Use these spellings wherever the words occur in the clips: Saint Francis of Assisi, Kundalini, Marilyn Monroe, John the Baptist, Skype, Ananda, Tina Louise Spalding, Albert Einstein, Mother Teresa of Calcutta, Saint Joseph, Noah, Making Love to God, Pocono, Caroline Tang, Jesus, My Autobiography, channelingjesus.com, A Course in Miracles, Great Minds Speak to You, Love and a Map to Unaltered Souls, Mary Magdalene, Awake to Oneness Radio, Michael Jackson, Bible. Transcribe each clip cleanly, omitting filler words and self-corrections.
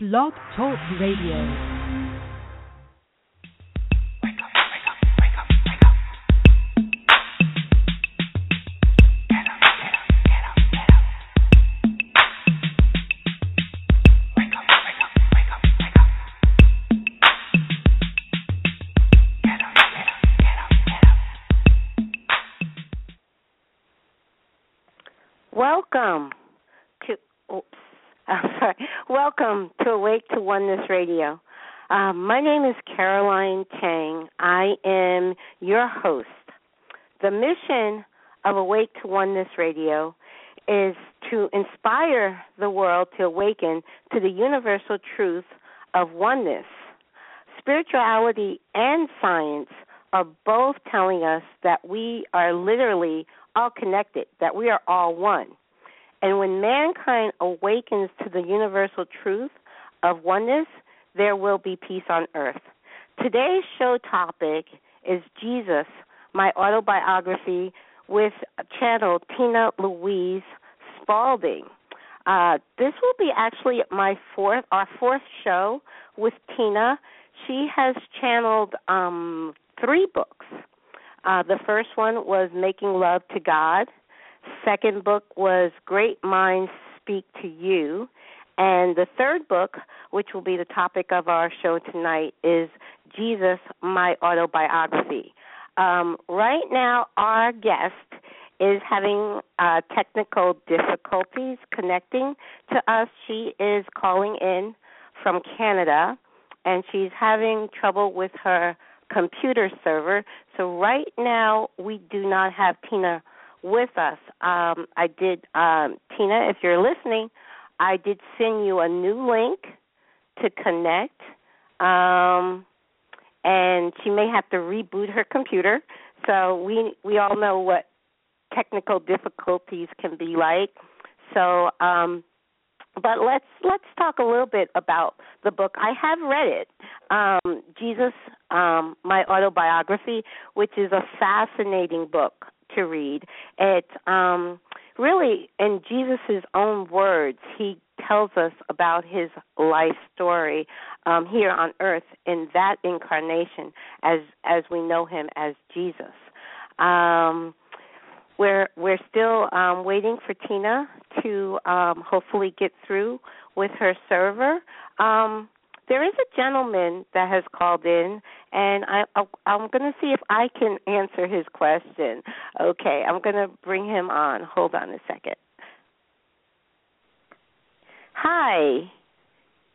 Blog Talk Radio. Welcome to Awake to Oneness Radio. My name is Caroline Tang. I am your host. The mission of Awake to Oneness Radio is to inspire the world to awaken to the universal truth of oneness. Spirituality and science are both telling us that we are literally all connected, that we are all one. And when mankind awakens to the universal truth of oneness, there will be peace on earth. Today's show topic is Jesus, My Autobiography, with channel Tina Louise Spalding. This will be actually our fourth show with Tina. She has channeled three books. The first one was Making Love to God. Second book was Great Minds Speak to You. And the third book, which will be the topic of our show tonight, is Jesus, My Autobiography. Right now, our guest is having technical difficulties connecting to us. She is calling in from Canada, and she's having trouble with her computer server. So right now, we do not have Tina with us. Tina, if you're listening, I did send you a new link to connect, and she may have to reboot her computer. So we all know what technical difficulties can be like. So, but let's talk a little bit about the book. I have read it, Jesus, My Autobiography, which is a fascinating book to read. It really, in Jesus' own words, he tells us about his life story here on earth in that incarnation as we know him as Jesus. We're still waiting for Tina to hopefully get through with her server. There is a gentleman that has called in, and I'm going to see if I can answer his question. Okay, I'm going to bring him on. Hold on a second. Hi.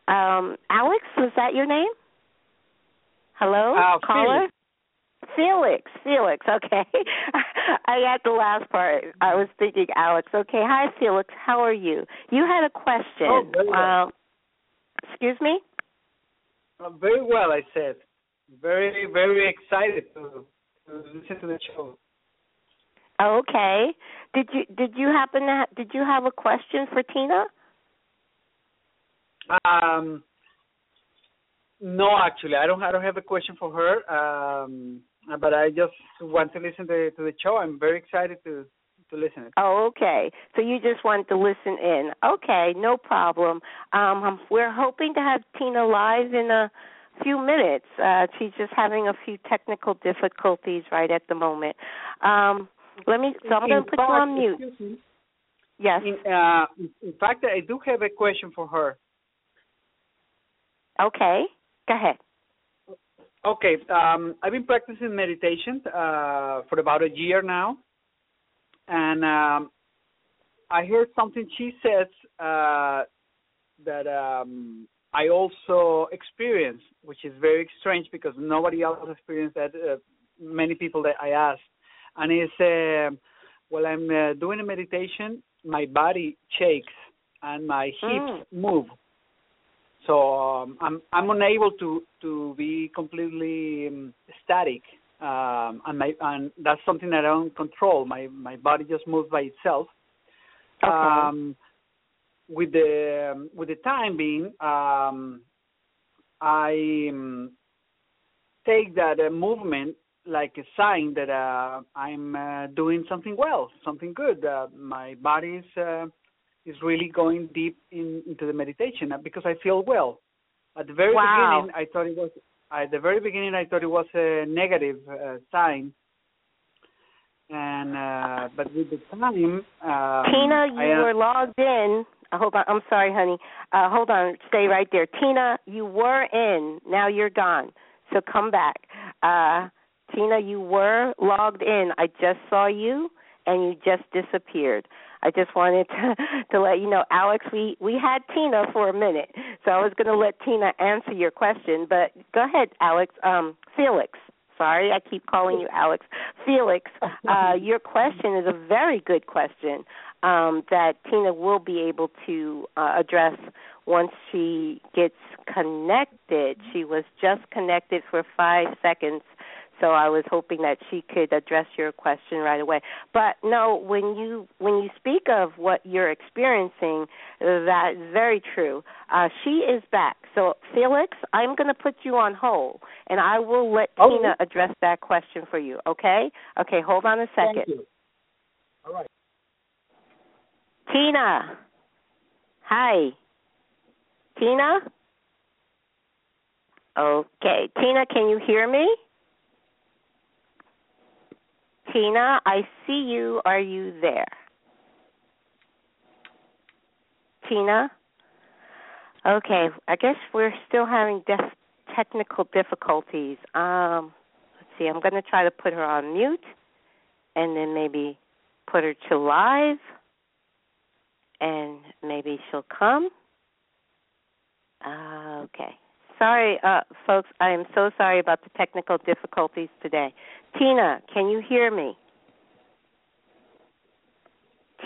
Alex, was that your name? Hello, caller? Felix, okay. I got the last part. I was thinking Alex. Okay, hi, Felix. How are you? You had a question. Oh, very well. Excuse me? Very well, I said. Very, very excited to listen to the show. Okay. Did you have a question for Tina? No, actually, I don't have a question for her. But I just want to listen to the show. I'm very excited to listen. Oh, okay. So you just wanted to listen in. Okay, no problem. We're hoping to have Tina live in a few minutes. She's just having a few technical difficulties right at the moment. I'm going to put you on mute. Yes. In fact, I do have a question for her. Okay, go ahead. Okay, I've been practicing meditation for about a year now. And I heard something she says that I also experienced, which is very strange because nobody else experienced that, many people that I asked. And it's, while I'm doing a meditation, my body shakes and my hips move. So I'm unable to be completely static. And that's something that I don't control. My body just moves by itself. Okay. With the time being, I take that movement like a sign that I'm doing something well, something good. My body is is really going deep into the meditation because I feel well. At the very beginning, I thought it was a negative sign. And but with the time, Tina, you were logged in. Hold on, I'm sorry, honey. Hold on, stay right there. Tina, you were in. Now you're gone. So come back. Tina, you were logged in. I just saw you, and you just disappeared. I just wanted to let you know, Alex, we had Tina for a minute, so I was going to let Tina answer your question. But go ahead, Alex. Felix. Sorry, I keep calling you Alex. Felix, your question is a very good question that Tina will be able to address once she gets connected. She was just connected for 5 seconds, so I was hoping that she could address your question right away. But no, when you speak of what you're experiencing, that is very true. She is back. So, Felix, I'm going to put you on hold, and I will let Tina address that question for you, okay? Okay, hold on a second. Thank you. All right. Tina. Hi. Tina? Okay. Tina, can you hear me? Tina, I see you. Are you there? Tina? Okay, I guess we're still having technical difficulties. Let's see, I'm going to try to put her on mute and then maybe put her to live and maybe she'll come. Okay. Sorry, folks, I am so sorry about the technical difficulties today. Tina, can you hear me?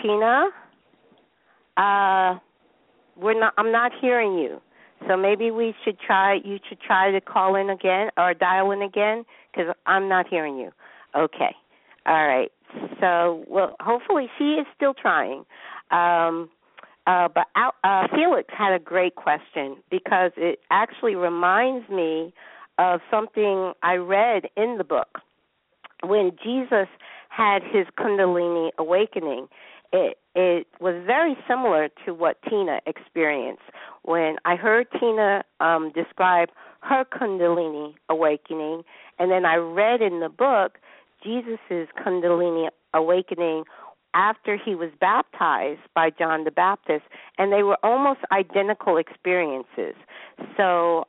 Tina? I'm not hearing you. So maybe you should try to call in again or dial in again because I'm not hearing you. Okay. All right. So, well, hopefully she is still trying. But Felix had a great question because it actually reminds me of something I read in the book. When Jesus had his Kundalini awakening, it was very similar to what Tina experienced. When I heard Tina describe her Kundalini awakening, and then I read in the book Jesus' Kundalini awakening after he was baptized by John the Baptist, and they were almost identical experiences. So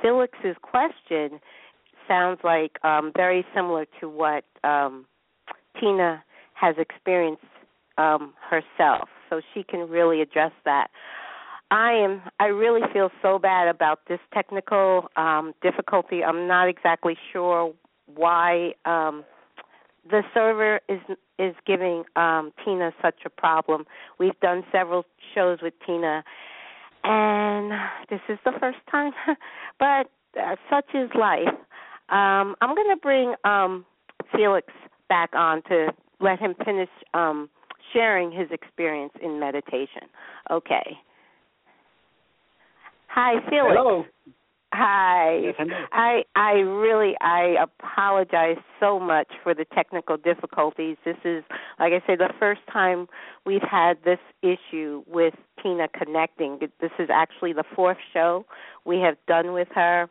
Felix's question sounds like very similar to what Tina has experienced herself, so she can really address that. I really feel so bad about this technical difficulty. I'm not exactly sure why the server is giving Tina such a problem. We've done several shows with Tina, and this is the first time, but such is life. I'm going to bring Felix back on to let him finish sharing his experience in meditation. Okay. Hi, Felix. Hello. Hi. I really apologize so much for the technical difficulties. This is, like I said, the first time we've had this issue with Tina connecting. This is actually the fourth show we have done with her.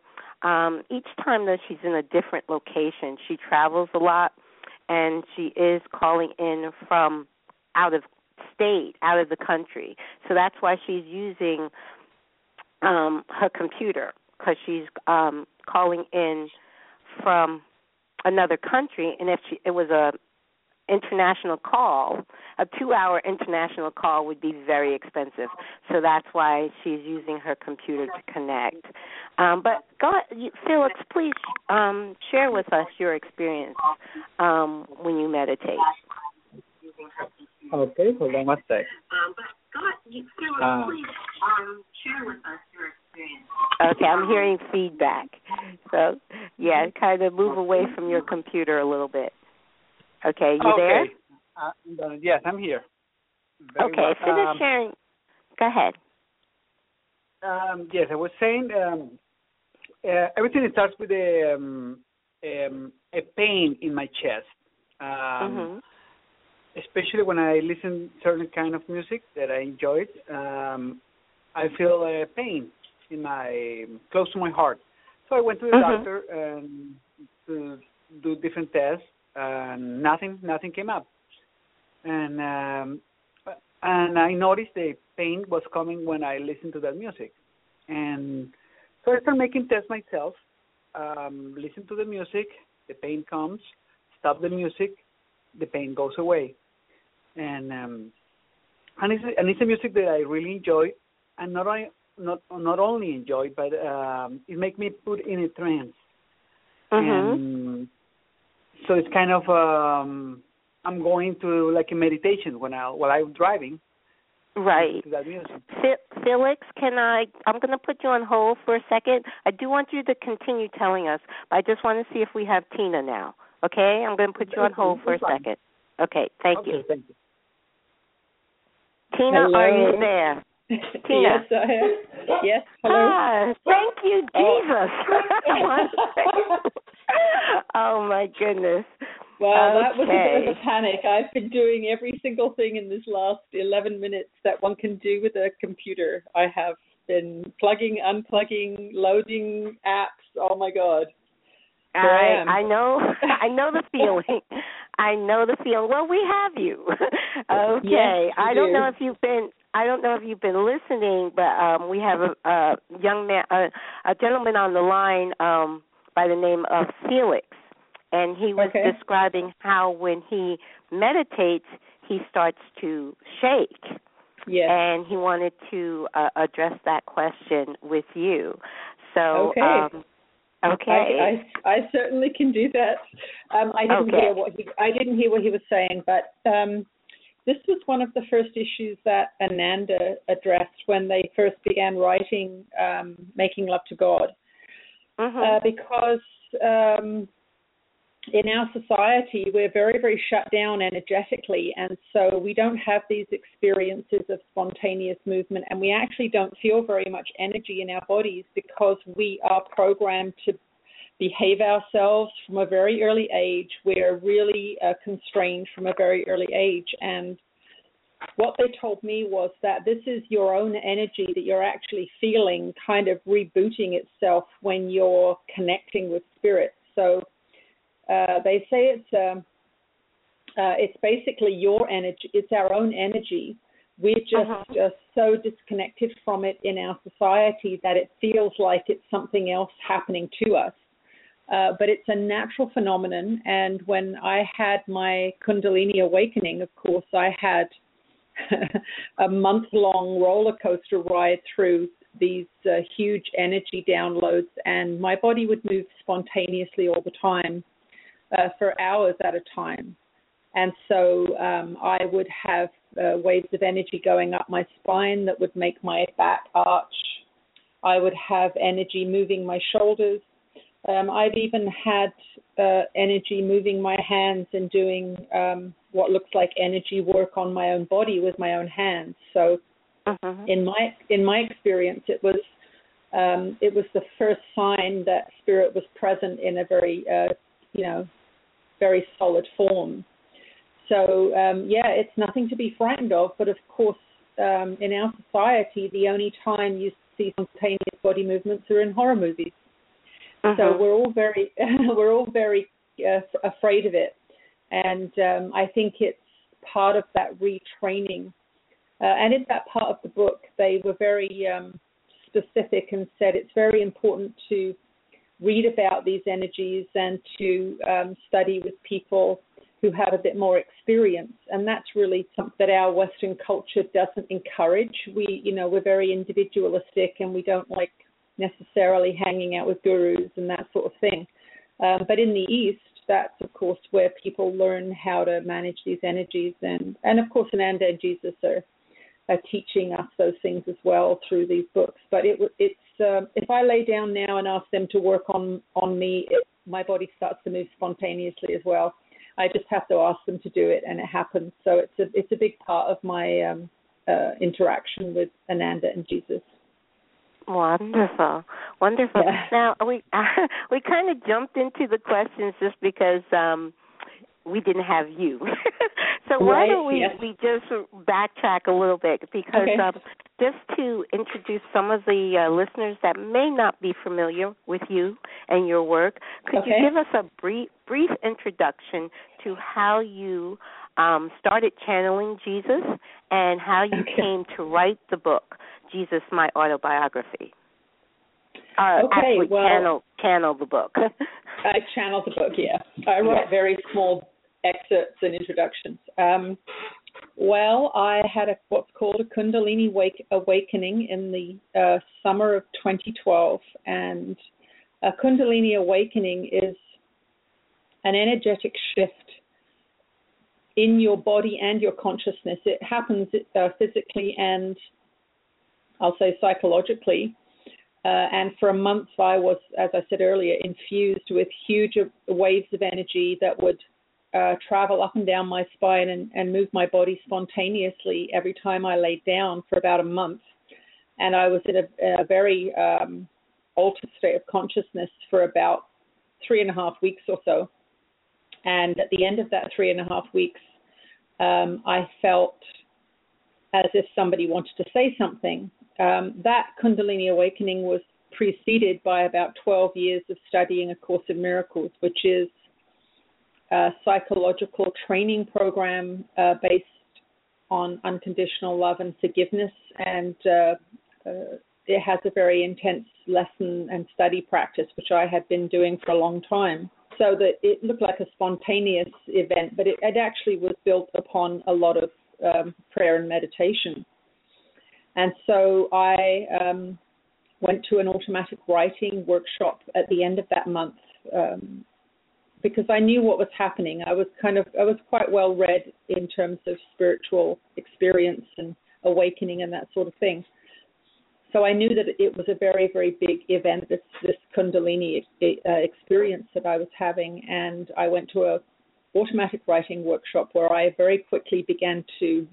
Each time, though, she's in a different location. She travels a lot, and she is calling in from out of state, out of the country. So that's why she's using her computer, because she's calling in from another country, and if it was a international call, a 2-hour international call would be very expensive. So that's why she's using her computer to connect. But go ahead, Felix, please share with us your experience when you meditate. Okay, hold on one sec. Okay, I'm hearing feedback. So, yeah, kind of move away from your computer a little bit. Okay, you there? Yes, I'm here. Very well. Finish sharing. Go ahead. Yes, I was saying everything starts with a pain in my chest. especially when I listen certain kind of music that I enjoyed, I feel a pain in my close to my heart. So I went to the doctor and to do different tests, and nothing came up. And I noticed the pain was coming when I listened to that music. And so I started making tests myself. Listen to the music, the pain comes. Stop the music, the pain goes away. And it's a music that I really enjoy, and not only enjoy, but it makes me put in a trance. And so it's kind of I'm going to like a meditation while I'm driving. Right. Felix, I'm going to put you on hold for a second. I do want you to continue telling us, but I just want to see if we have Tina now. Okay, I'm going to put you on hold for a second. Okay, thank you. Thank you. Tina, hello. Are you there? Tina. Yes, I am. Yes, hello. Thank you, Jesus. Oh, my goodness. Well, that was a bit of a panic. I've been doing every single thing in this last 11 minutes that one can do with a computer. I have been plugging, unplugging, loading apps. Oh, my God. I know the feeling. I know the feeling. Well, we have you. Okay. Yes, I don't know if you've been listening, but we have a young man, a gentleman on the line by the name of Felix, and he was describing how when he meditates, he starts to shake. Yes. And he wanted to address that question with you. So. Okay. I certainly can do that. I didn't hear what he was saying, but this was one of the first issues that Ananda addressed when they first began writing Making Love to God, because in our society we're very, very shut down energetically, and so we don't have these experiences of spontaneous movement, and we actually don't feel very much energy in our bodies because we are programmed to behave ourselves from a very early age. We're really constrained from a very early age, and what they told me was that this is your own energy that you're actually feeling kind of rebooting itself when you're connecting with spirit. So they say it's basically your energy. It's our own energy. We're just so disconnected from it in our society that it feels like it's something else happening to us. But it's a natural phenomenon. And when I had my Kundalini awakening, of course, I had a month-long roller coaster ride through these huge energy downloads, and my body would move spontaneously all the time. For hours at a time. And so I would have waves of energy going up my spine that would make my back arch. I would have energy moving my shoulders. I've even had energy moving my hands and doing what looks like energy work on my own body with my own hands. So in my experience, it was the first sign that spirit was present in a very very solid form. So, it's nothing to be frightened of, but of course, in our society, the only time you see spontaneous body movements are in horror movies. So we're all very afraid of it. And I think it's part of that retraining. And in that part of the book, they were very specific and said it's very important to read about these energies and to study with people who have a bit more experience. And that's really something that our Western culture doesn't encourage. We're very individualistic, and we don't like necessarily hanging out with gurus and that sort of thing. But in the East, that's, of course, where people learn how to manage these energies. And of course, Ananda and Jesus are teaching us those things as well through these books. But if I lay down now and ask them to work on me, my body starts to move spontaneously as well. I just have to ask them to do it, and it happens. So it's a big part of my interaction with Ananda and Jesus. Wonderful. Yeah. Now we kind of jumped into the questions just because we didn't have you. So why don't we just backtrack a little bit, because just to introduce some of the listeners that may not be familiar with you and your work, could you give us a brief introduction to how you started Channeling Jesus and how you came to write the book, Jesus, My Autobiography? Channel the book. I channeled the book, I wrote very small excerpts and introductions. I had what's called a Kundalini awakening in the summer of 2012. And a Kundalini awakening is an energetic shift in your body and your consciousness. It happens physically and, I'll say, psychologically. And for a month, I was, as I said earlier, infused with huge waves of energy that would travel up and down my spine and move my body spontaneously every time I laid down for about a month. And I was in a very altered state of consciousness for about 3.5 weeks or so. And at the end of that 3.5 weeks, I felt as if somebody wanted to say something. That Kundalini awakening was preceded by about 12 years of studying A Course in Miracles, which is a psychological training program based on unconditional love and forgiveness. And it has a very intense lesson and study practice, which I had been doing for a long time. So that it looked like a spontaneous event, but it actually was built upon a lot of prayer and meditation. And so I went to an automatic writing workshop at the end of that month because I knew what was happening. I was quite well read in terms of spiritual experience and awakening and that sort of thing. So I knew that it was a very, very big event, this Kundalini experience that I was having. And I went to a automatic writing workshop where I very quickly began to,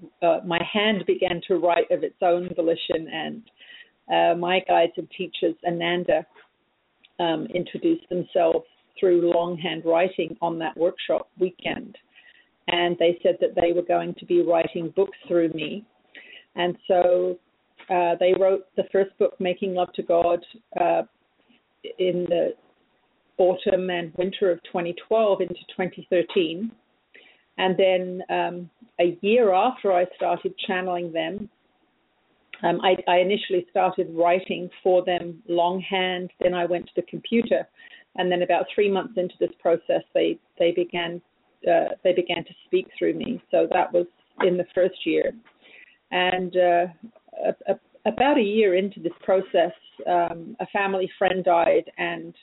my hand began to write of its own volition. And my guides and teachers, Ananda, introduced themselves through longhand writing on that workshop weekend. And they said that they were going to be writing books through me. And so they wrote the first book, Making Love to God, in the autumn and winter of 2012 into 2013. And then a year after I started channeling them, I initially started writing for them longhand. Then I went to the computer. And then about 3 months into this process, they began to speak through me. So that was in the first year. And about a year into this process, a family friend died, and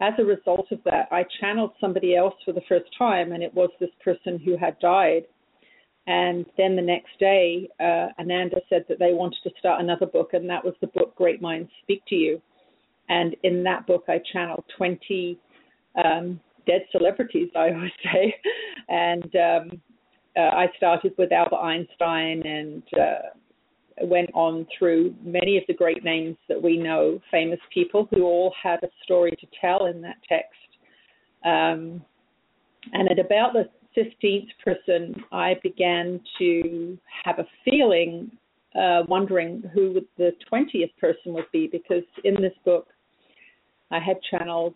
as a result of that, I channeled somebody else for the first time, and it was this person who had died. And then the next day, Ananda said that they wanted to start another book, and that was the book Great Minds Speak to You. And in that book, I channeled 20 dead celebrities, I would say, and I started with Albert Einstein and went on through many of the great names that we know, famous people who all had a story to tell in that text. And at about the 15th person, I began to have a feeling, wondering who the 20th person would be, because in this book, I had channeled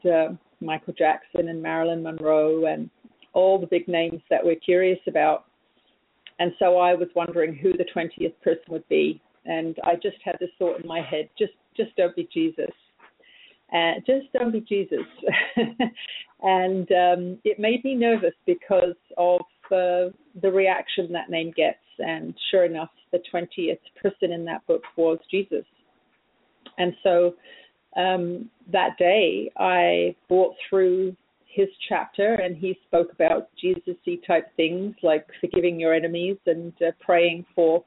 Michael Jackson and Marilyn Monroe and all the big names that we're curious about. And so I was wondering who the 20th person would be. And I just had this thought in my head, just don't be Jesus. Just don't be Jesus. And it made me nervous because of the reaction that name gets. And sure enough, the 20th person in that book was Jesus. And so that day I walked through his chapter, and he spoke about Jesus-y type things like forgiving your enemies and praying for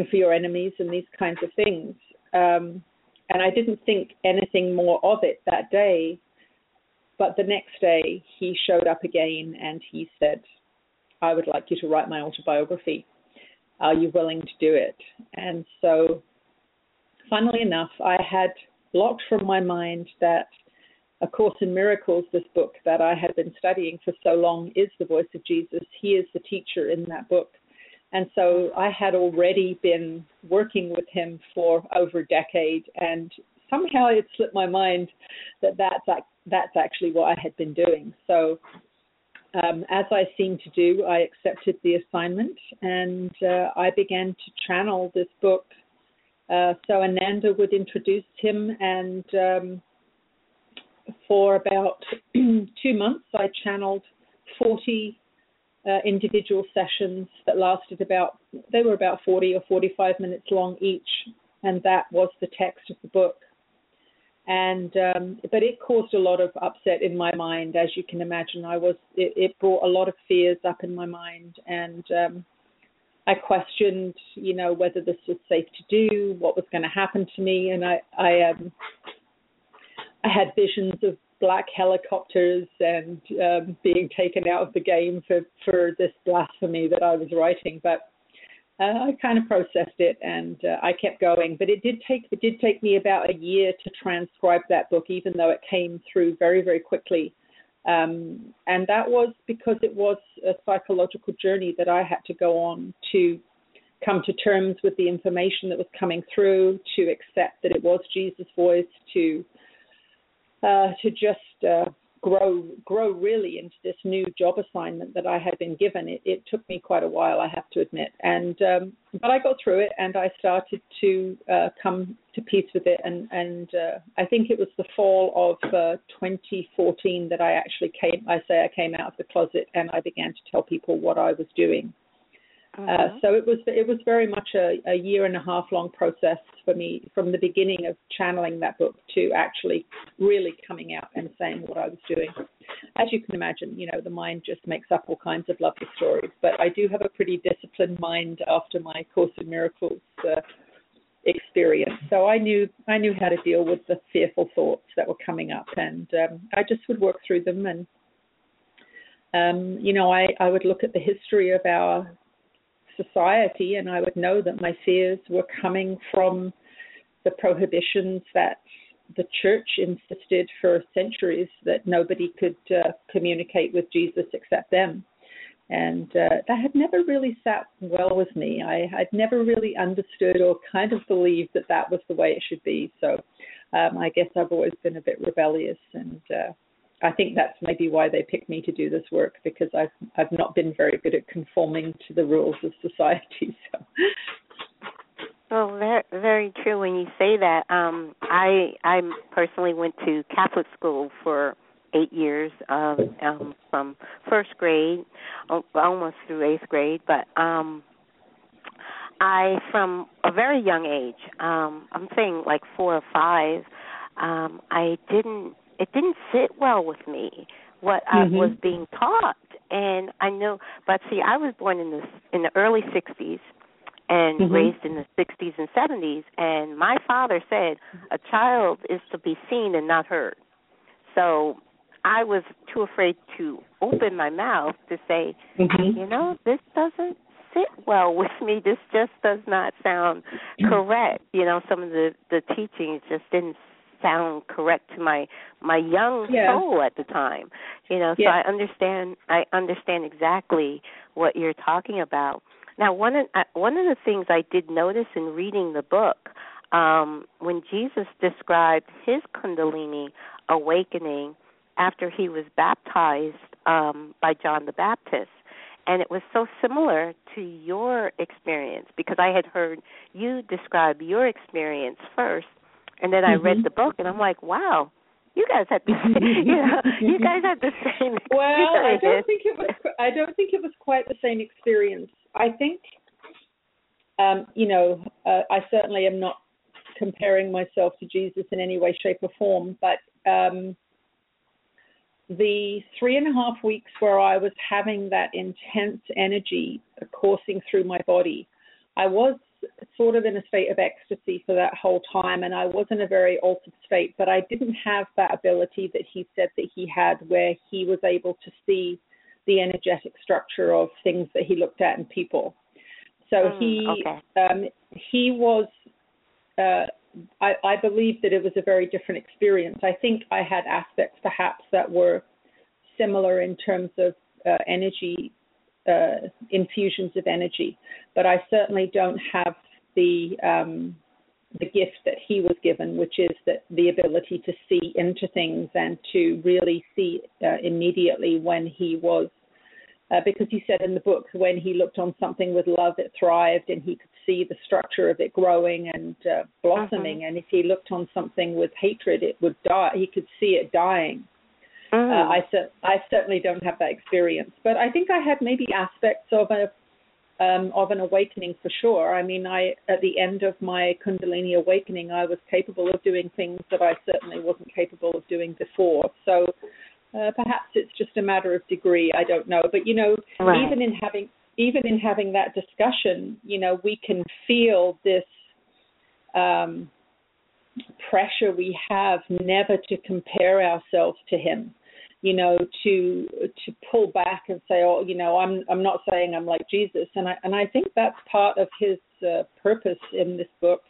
your enemies and these kinds of things. And I didn't think anything more of it that day. But the next day he showed up again and he said, I would like you to write my autobiography. Are you willing to do it? And so funnily enough, I had blocked from my mind that A Course in Miracles, this book that I have been studying for so long, is the voice of Jesus. He is the teacher in that book. And so I had already been working with him for over a decade, and somehow it slipped my mind that that's actually what I had been doing. So as I seemed to do, I accepted the assignment, and I began to channel this book. So Ananda would introduce him, and for about 2 months, I channeled 40 individual sessions that lasted about 40 or 45 minutes long each, and that was the text of the book. And but it caused a lot of upset in my mind, as you can imagine. It brought a lot of fears up in my mind, and I questioned, whether this was safe to do, what was going to happen to me, and I had visions of black helicopters and being taken out of the game for this blasphemy that I was writing. But I kind of processed it, and I kept going. But it did take me about a year to transcribe that book, even though it came through very, very quickly. And that was because it was a psychological journey that I had to go on to come to terms with the information that was coming through, to accept that it was Jesus' voice, to just grow really into this new job assignment that I had been given. It took me quite a while, I have to admit, and but I got through it, and I started to come to peace with it. And I think it was the fall of 2014 that I actually came out of the closet, and I began to tell people what I was doing. So it was very much a year and a half long process for me, from the beginning of channeling that book to actually really coming out and saying what I was doing. As you can imagine, the mind just makes up all kinds of lovely stories. But I do have a pretty disciplined mind after my Course in Miracles experience. So I knew how to deal with the fearful thoughts that were coming up, and I just would work through them. And I would look at the history of our society, and I would know that my fears were coming from the prohibitions that the church insisted for centuries, that nobody could communicate with Jesus except them. And that had never really sat well with me. I had never really understood or kind of believed that that was the way it should be. So I guess I've always been a bit rebellious, and I think that's maybe why they picked me to do this work, because I've not been very good at conforming to the rules of society. So. Oh, very true when you say that. I personally went to Catholic school for 8 years, from first grade almost through eighth grade, but I, from a very young age, I'm saying like 4 or 5, it didn't sit well with me what I was being taught. And I know, but see, I was born in the early 60s and raised in the 60s and 70s, and my father said, a child is to be seen and not heard. So I was too afraid to open my mouth to say, this doesn't sit well with me. This just does not sound correct. Some of the teachings just didn't sound correct to my young soul at the time, so I understand exactly what you're talking about. Now, one of the things I did notice in reading the book, when Jesus described his Kundalini awakening after he was baptized by John the Baptist, and it was so similar to your experience, because I had heard you describe your experience first. And then I read the book, and I'm like, wow, you guys had the same. You guys had the same experience. Well, I don't think it was quite the same experience. I think, I certainly am not comparing myself to Jesus in any way, shape, or form. But the 3.5 weeks where I was having that intense energy coursing through my body, I was sort of in a state of ecstasy for that whole time, and I was in a very altered state, but I didn't have that ability that he said that he had, where he was able to see the energetic structure of things that he looked at in people. So he was I believe that it was a very different experience. I think I had aspects perhaps that were similar in terms of energy, infusions of energy, but I certainly don't have the gift that he was given, which is that the ability to see into things and to really see immediately when he was, because he said in the book, when he looked on something with love, it thrived, and he could see the structure of it growing and blossoming. And if he looked on something with hatred, it would die. He could see it dying. I certainly don't have that experience, but I think I had maybe aspects of an awakening for sure. I mean, at the end of my Kundalini awakening, I was capable of doing things that I certainly wasn't capable of doing before. So perhaps it's just a matter of degree. I don't know, but right. even in having that discussion, we can feel this pressure we have never to compare ourselves to him. To pull back and say, I'm not saying I'm like Jesus, and I think that's part of his purpose in this book,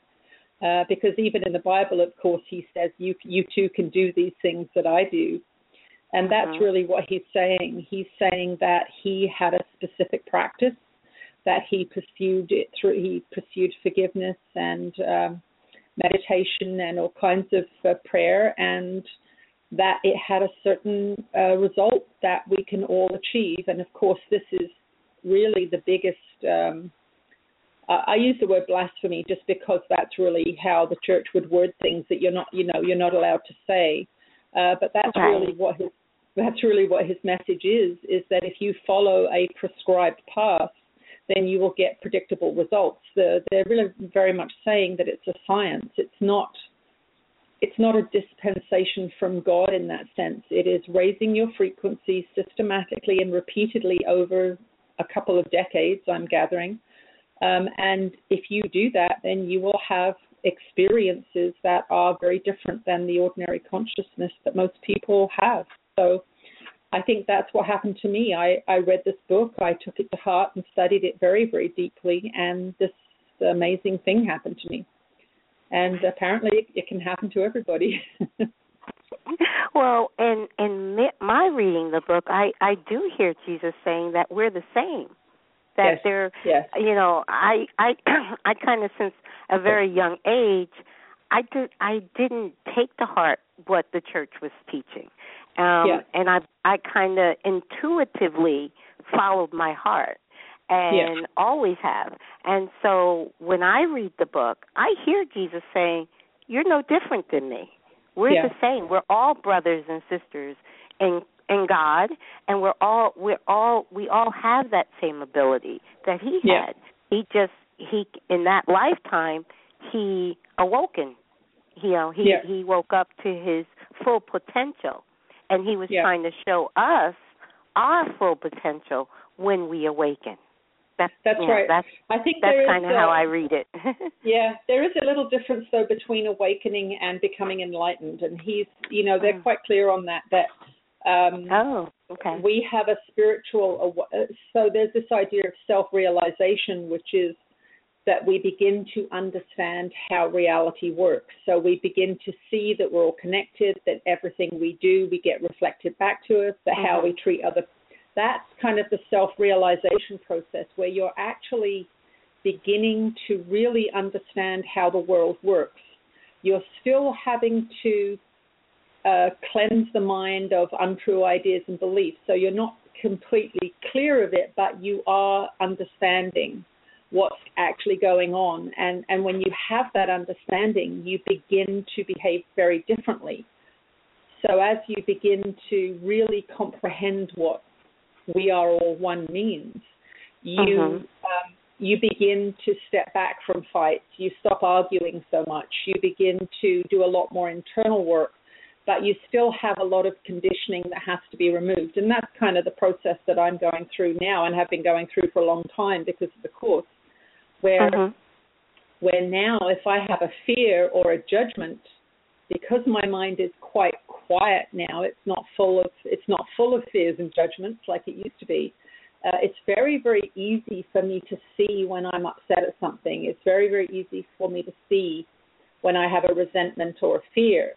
because even in the Bible, of course, he says you too can do these things that I do, and that's really what he's saying. He's saying that he had a specific practice that he pursued it through. He pursued forgiveness and meditation and all kinds of prayer, and that it had a certain result that we can all achieve. And, of course, this is really the biggest I use the word blasphemy just because that's really how the church would word things that you're not allowed to say. But that's really what his message is that if you follow a prescribed path, then you will get predictable results. They're really very much saying that it's a science. It's not a dispensation from God in that sense. It is raising your frequency systematically and repeatedly over a couple of decades, I'm gathering. And if you do that, then you will have experiences that are very different than the ordinary consciousness that most people have. So I think that's what happened to me. I read this book, I took it to heart and studied it very, very deeply, and this amazing thing happened to me. And apparently it can happen to everybody. Well, in my reading the book, I do hear Jesus saying that we're the same. That I kind of since a very young age, I didn't take to heart what the church was teaching. And I kind of intuitively followed my heart. And always have. And so when I read the book, I hear Jesus saying, you're no different than me. We're the same. We're all brothers and sisters in God, and we all have that same ability that he had. He in that lifetime he awoken. He woke up to his full potential, and he was trying to show us our full potential when we awaken. That's right. That's kind of how I read it. There is a little difference, though, between awakening and becoming enlightened. And he's, they're quite clear on that, we have a spiritual... So there's this idea of self-realization, which is that we begin to understand how reality works. So we begin to see that we're all connected, that everything we do, we get reflected back to us, that how we treat other people. That's kind of the self-realization process where you're actually beginning to really understand how the world works. You're still having to cleanse the mind of untrue ideas and beliefs. So you're not completely clear of it, but you are understanding what's actually going on. And when you have that understanding, you begin to behave very differently. So as you begin to really comprehend what we are all one means, you begin to step back from fights. You stop arguing so much. You begin to do a lot more internal work, but you still have a lot of conditioning that has to be removed. And that's kind of the process that I'm going through now and have been going through for a long time because of the course, where now if I have a fear or a judgment, because my mind is quite quiet now, it's not full of fears and judgments like it used to be. It's very, very easy for me to see when I'm upset at something. It's very, very easy for me to see when I have a resentment or fear.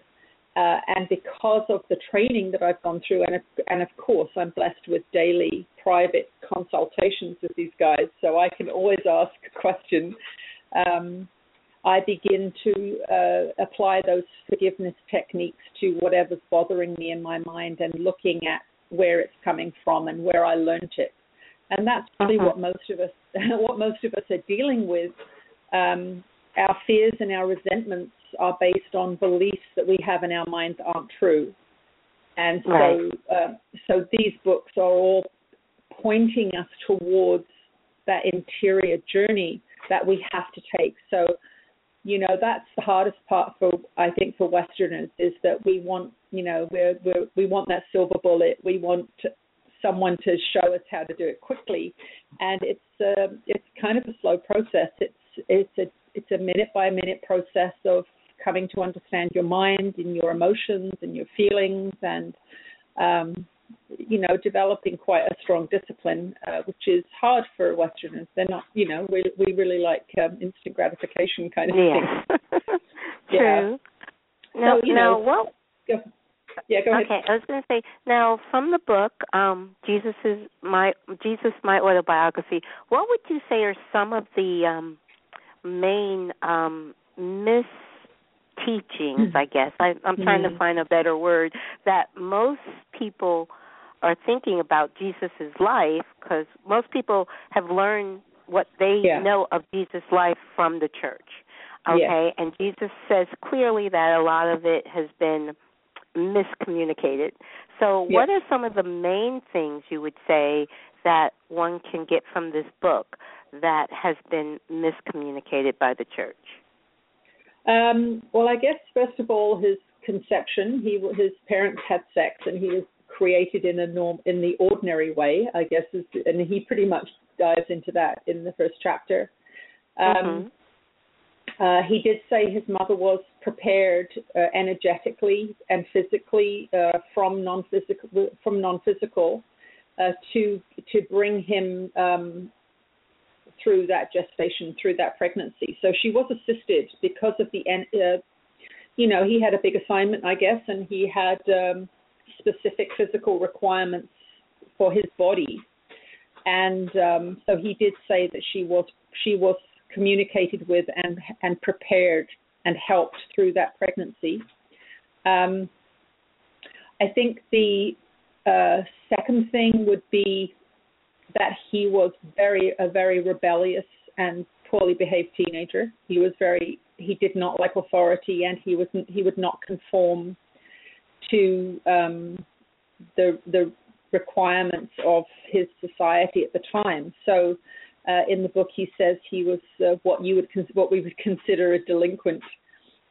And because of the training that I've gone through, and of course I'm blessed with daily private consultations with these guys, so I can always ask a question, I begin to apply those forgiveness techniques to whatever's bothering me in my mind and looking at where it's coming from and where I learned it. And that's probably what most of us are dealing with. Our fears and our resentments are based on beliefs that we have in our minds aren't true. And so, right. So these books are all pointing us towards that interior journey that we have to take. So, you know, that's the hardest part for Westerners, is that we want, you know, we want that silver bullet. We want someone to show us how to do it quickly. And it's kind of a slow process. It's a minute by minute process of coming to understand your mind and your emotions and your feelings, and you know, developing quite a strong discipline, which is hard for Westerners. They're not, you know, we really like instant gratification kind of thing. Yeah. True. Now, so, go ahead. Okay, I was going to say, now from the book, Jesus, My Autobiography, what would you say are some of the main mis-teachings, I guess? I'm trying to find a better word, that most people are thinking about Jesus' life, because most people have learned what they know of Jesus' life from the church, okay? Yeah. And Jesus says clearly that a lot of it has been miscommunicated. So what are some of the main things you would say that one can get from this book that has been miscommunicated by the church? Well, I guess, first of all, his conception. His parents had sex, and he was created in the ordinary way, I guess, and he pretty much dives into that in the first chapter. He did say his mother was prepared energetically and physically from non-physical to bring him through that gestation, through that pregnancy. So she was assisted because of the, you know, he had a big assignment, I guess, and he had specific physical requirements for his body. And so he did say that she was communicated with and prepared and helped through that pregnancy. I think the second thing would be that he was a very rebellious and poorly behaved teenager. He did not like authority, and he would not conform to the requirements of his society at the time. So in the book, he says he was what we would consider a delinquent,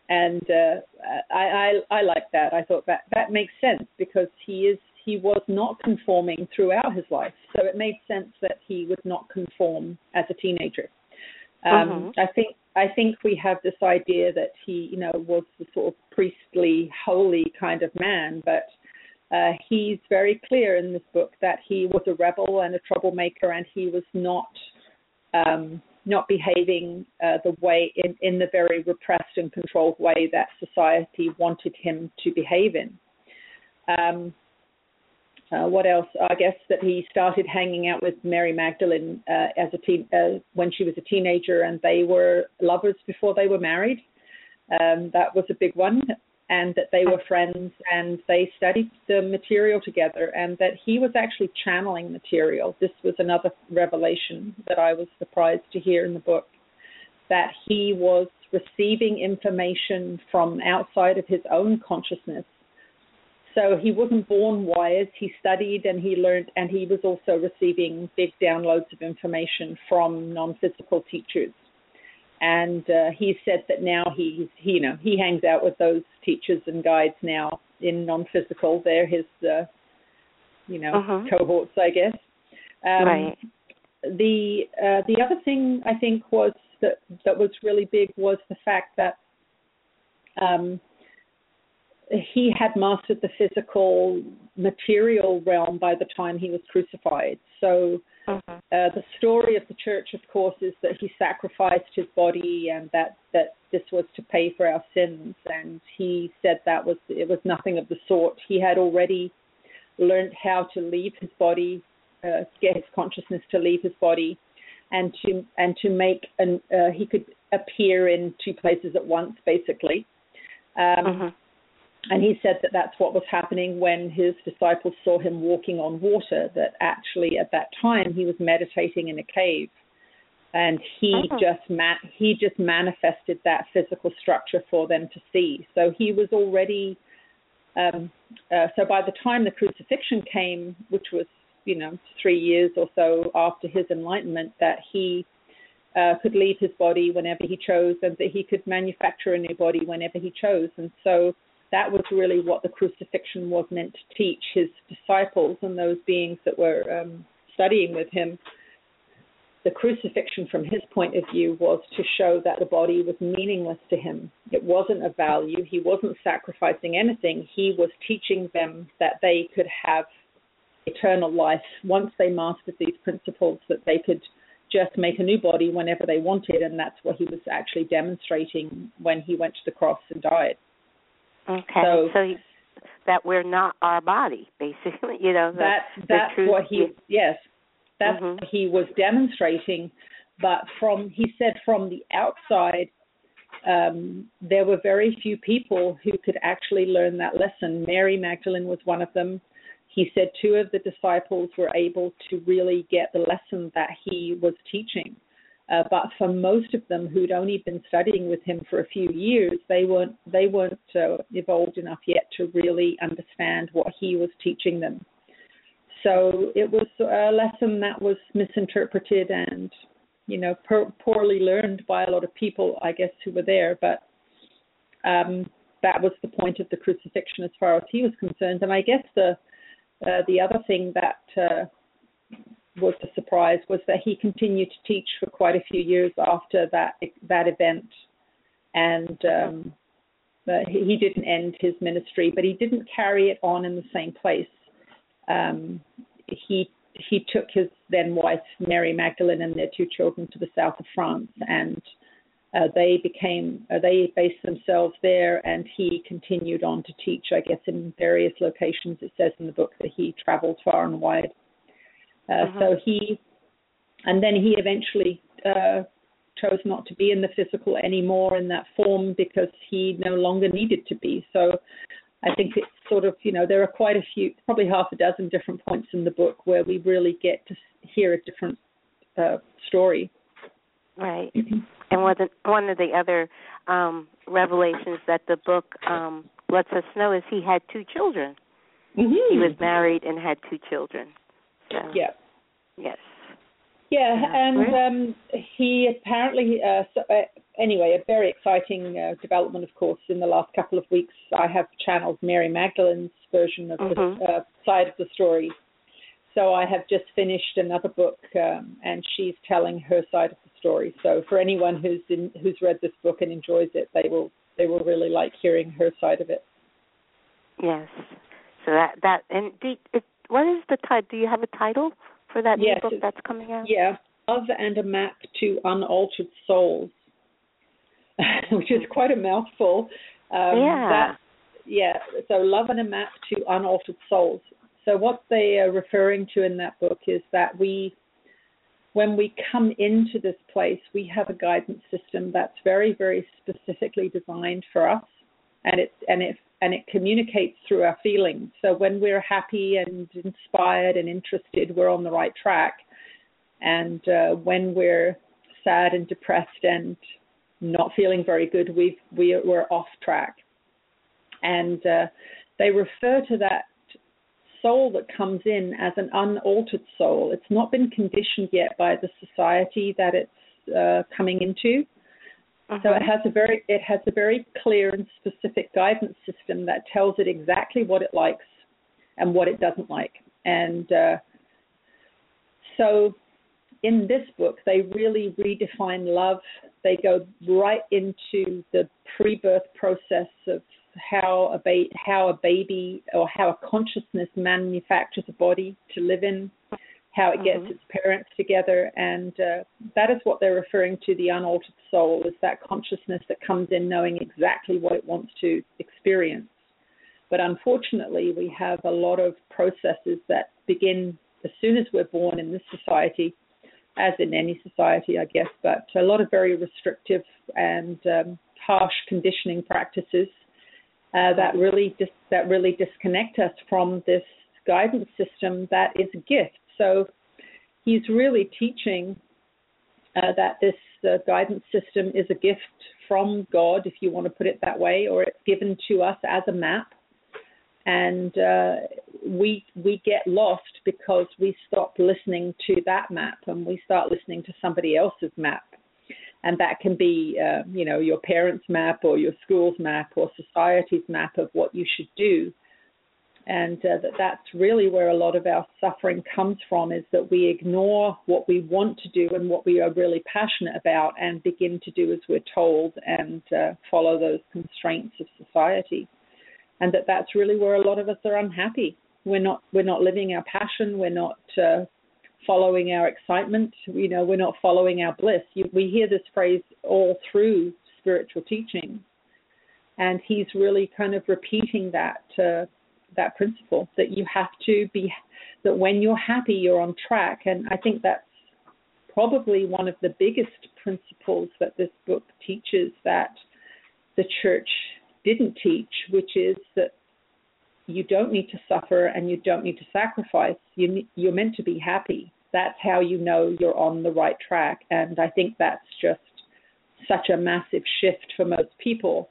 and I like that. I thought that makes sense, because he was not conforming throughout his life, so it made sense that he would not conform as a teenager. I think we have this idea that he, you know, was the sort of priestly, holy kind of man, but he's very clear in this book that he was a rebel and a troublemaker, and he was not behaving the way in the very repressed and controlled way that society wanted him to behave in. What else? I guess that he started hanging out with Mary Magdalene when she was a teenager, and they were lovers before they were married. That was a big one. And that they were friends, and they studied the material together, and that he was actually channeling material. This was another revelation that I was surprised to hear in the book, that he was receiving information from outside of his own consciousness. So he wasn't born wise. He studied and he learned, and he was also receiving big downloads of information from non-physical teachers. And he said that now he hangs out with those teachers and guides now in non-physical. They're his, cohorts, I guess. Right. The other thing I think was that was really big was the fact that he had mastered the physical, material realm by the time he was crucified. So The story of the church, of course, is that he sacrificed his body and that this was to pay for our sins. And he said it was nothing of the sort. He had already learned how to leave his body, get his consciousness to leave his body, and to make he could appear in two places at once, basically. And he said that that's what was happening when his disciples saw him walking on water, that actually at that time he was meditating in a cave. And he just manifested that physical structure for them to see. So he was already, so by the time the crucifixion came, which was, 3 years or so after his enlightenment, that he could leave his body whenever he chose and that he could manufacture a new body whenever he chose. And so that was really what the crucifixion was meant to teach his disciples and those beings that were studying with him. The crucifixion, from his point of view, was to show that the body was meaningless to him. It wasn't of value. He wasn't sacrificing anything. He was teaching them that they could have eternal life once they mastered these principles, that they could just make a new body whenever they wanted, and that's what he was actually demonstrating when he went to the cross and died. Okay, so that we're not our body, basically, That's what he, yes, that's what he was demonstrating. But he said from the outside, there were very few people who could actually learn that lesson. Mary Magdalene was one of them. He said two of the disciples were able to really get the lesson that he was teaching. But for most of them who'd only been studying with him for a few years, they weren't evolved enough yet to really understand what he was teaching them. So it was a lesson that was misinterpreted and, poorly learned by a lot of people, I guess, who were there. But that was the point of the crucifixion as far as he was concerned. And I guess the other thing that was a surprise was that he continued to teach for quite a few years after that event, and he didn't end his ministry, but he didn't carry it on in the same place. He took his then wife Mary Magdalene and their two children to the south of France, and they based themselves there, and he continued on to teach, I guess, in various locations. It says in the book that he traveled far and wide. So he eventually chose not to be in the physical anymore in that form because he no longer needed to be. So I think it's sort of, there are quite a few, probably half a dozen different points in the book where we really get to hear a different story. Right. And one of the other revelations that the book lets us know is he had two children. He was married and had two children. Yeah. Yes. Yeah, and he apparently, anyway, a very exciting development, of course, in the last couple of weeks. I have channeled Mary Magdalene's version of the side of the story. So I have just finished another book, and she's telling her side of the story. So for anyone who's read this book and enjoys it, they will really like hearing her side of it. Yes. So that and what is the title? Do you have a title for that new book that's coming out? Yeah, Love and a Map to Unaltered Souls, which is quite a mouthful. So Love and a Map to Unaltered Souls. So what they are referring to in that book is that when we come into this place, we have a guidance system that's very, very specifically designed for us, and it communicates through our feelings. So when we're happy and inspired and interested, we're on the right track. And when we're sad and depressed and not feeling very good, we're off track. And they refer to that soul that comes in as an unaltered soul. It's not been conditioned yet by the society that it's coming into. So it has a very clear and specific guidance system that tells it exactly what it likes and what it doesn't like. And so in this book, they really redefine love. They go right into the pre-birth process of how a baby or how a consciousness manufactures a body to live in, how it gets its parents together. And that is what they're referring to, the unaltered soul, is that consciousness that comes in knowing exactly what it wants to experience. But unfortunately, we have a lot of processes that begin as soon as we're born in this society, as in any society, I guess, but a lot of very restrictive and harsh conditioning practices that really disconnect us from this guidance system that is a gift. So he's really teaching that this guidance system is a gift from God, if you want to put it that way, or it's given to us as a map. And we get lost because we stop listening to that map and we start listening to somebody else's map. And that can be, your parents' map or your school's map or society's map of what you should do. And that's really where a lot of our suffering comes from, is that we ignore what we want to do and what we are really passionate about and begin to do as we're told and follow those constraints of society. And that's really where a lot of us are unhappy. We're not living our passion. We're not following our excitement. We're not following our bliss. We hear this phrase all through spiritual teaching, and he's really kind of repeating that principle that you have to be, that when you're happy, you're on track. And I think that's probably one of the biggest principles that this book teaches that the church didn't teach, which is that you don't need to suffer and you don't need to sacrifice. You're meant to be happy. That's how you know you're on the right track. And I think that's just such a massive shift for most people,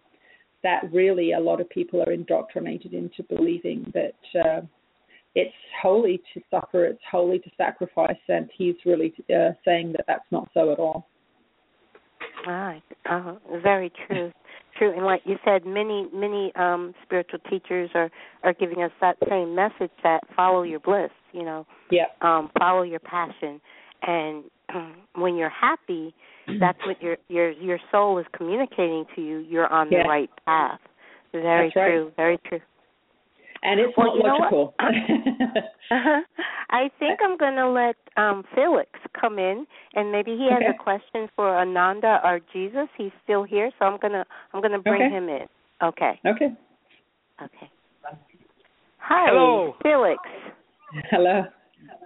that really a lot of people are indoctrinated into believing that it's holy to suffer, it's holy to sacrifice, and he's really saying that that's not so at all. Right. Very true. True, and like you said, many spiritual teachers are giving us that same message, that follow your bliss, follow your passion, and when you're happy, that's what your soul is communicating to you. You're on the right path. Very true, right. Very true. And it's not logical. I think I'm going to let Felix come in, and maybe he has a question for Ananda or Jesus. He's still here, so I'm gonna bring him in. Okay. Hi, hello, Felix. Hello.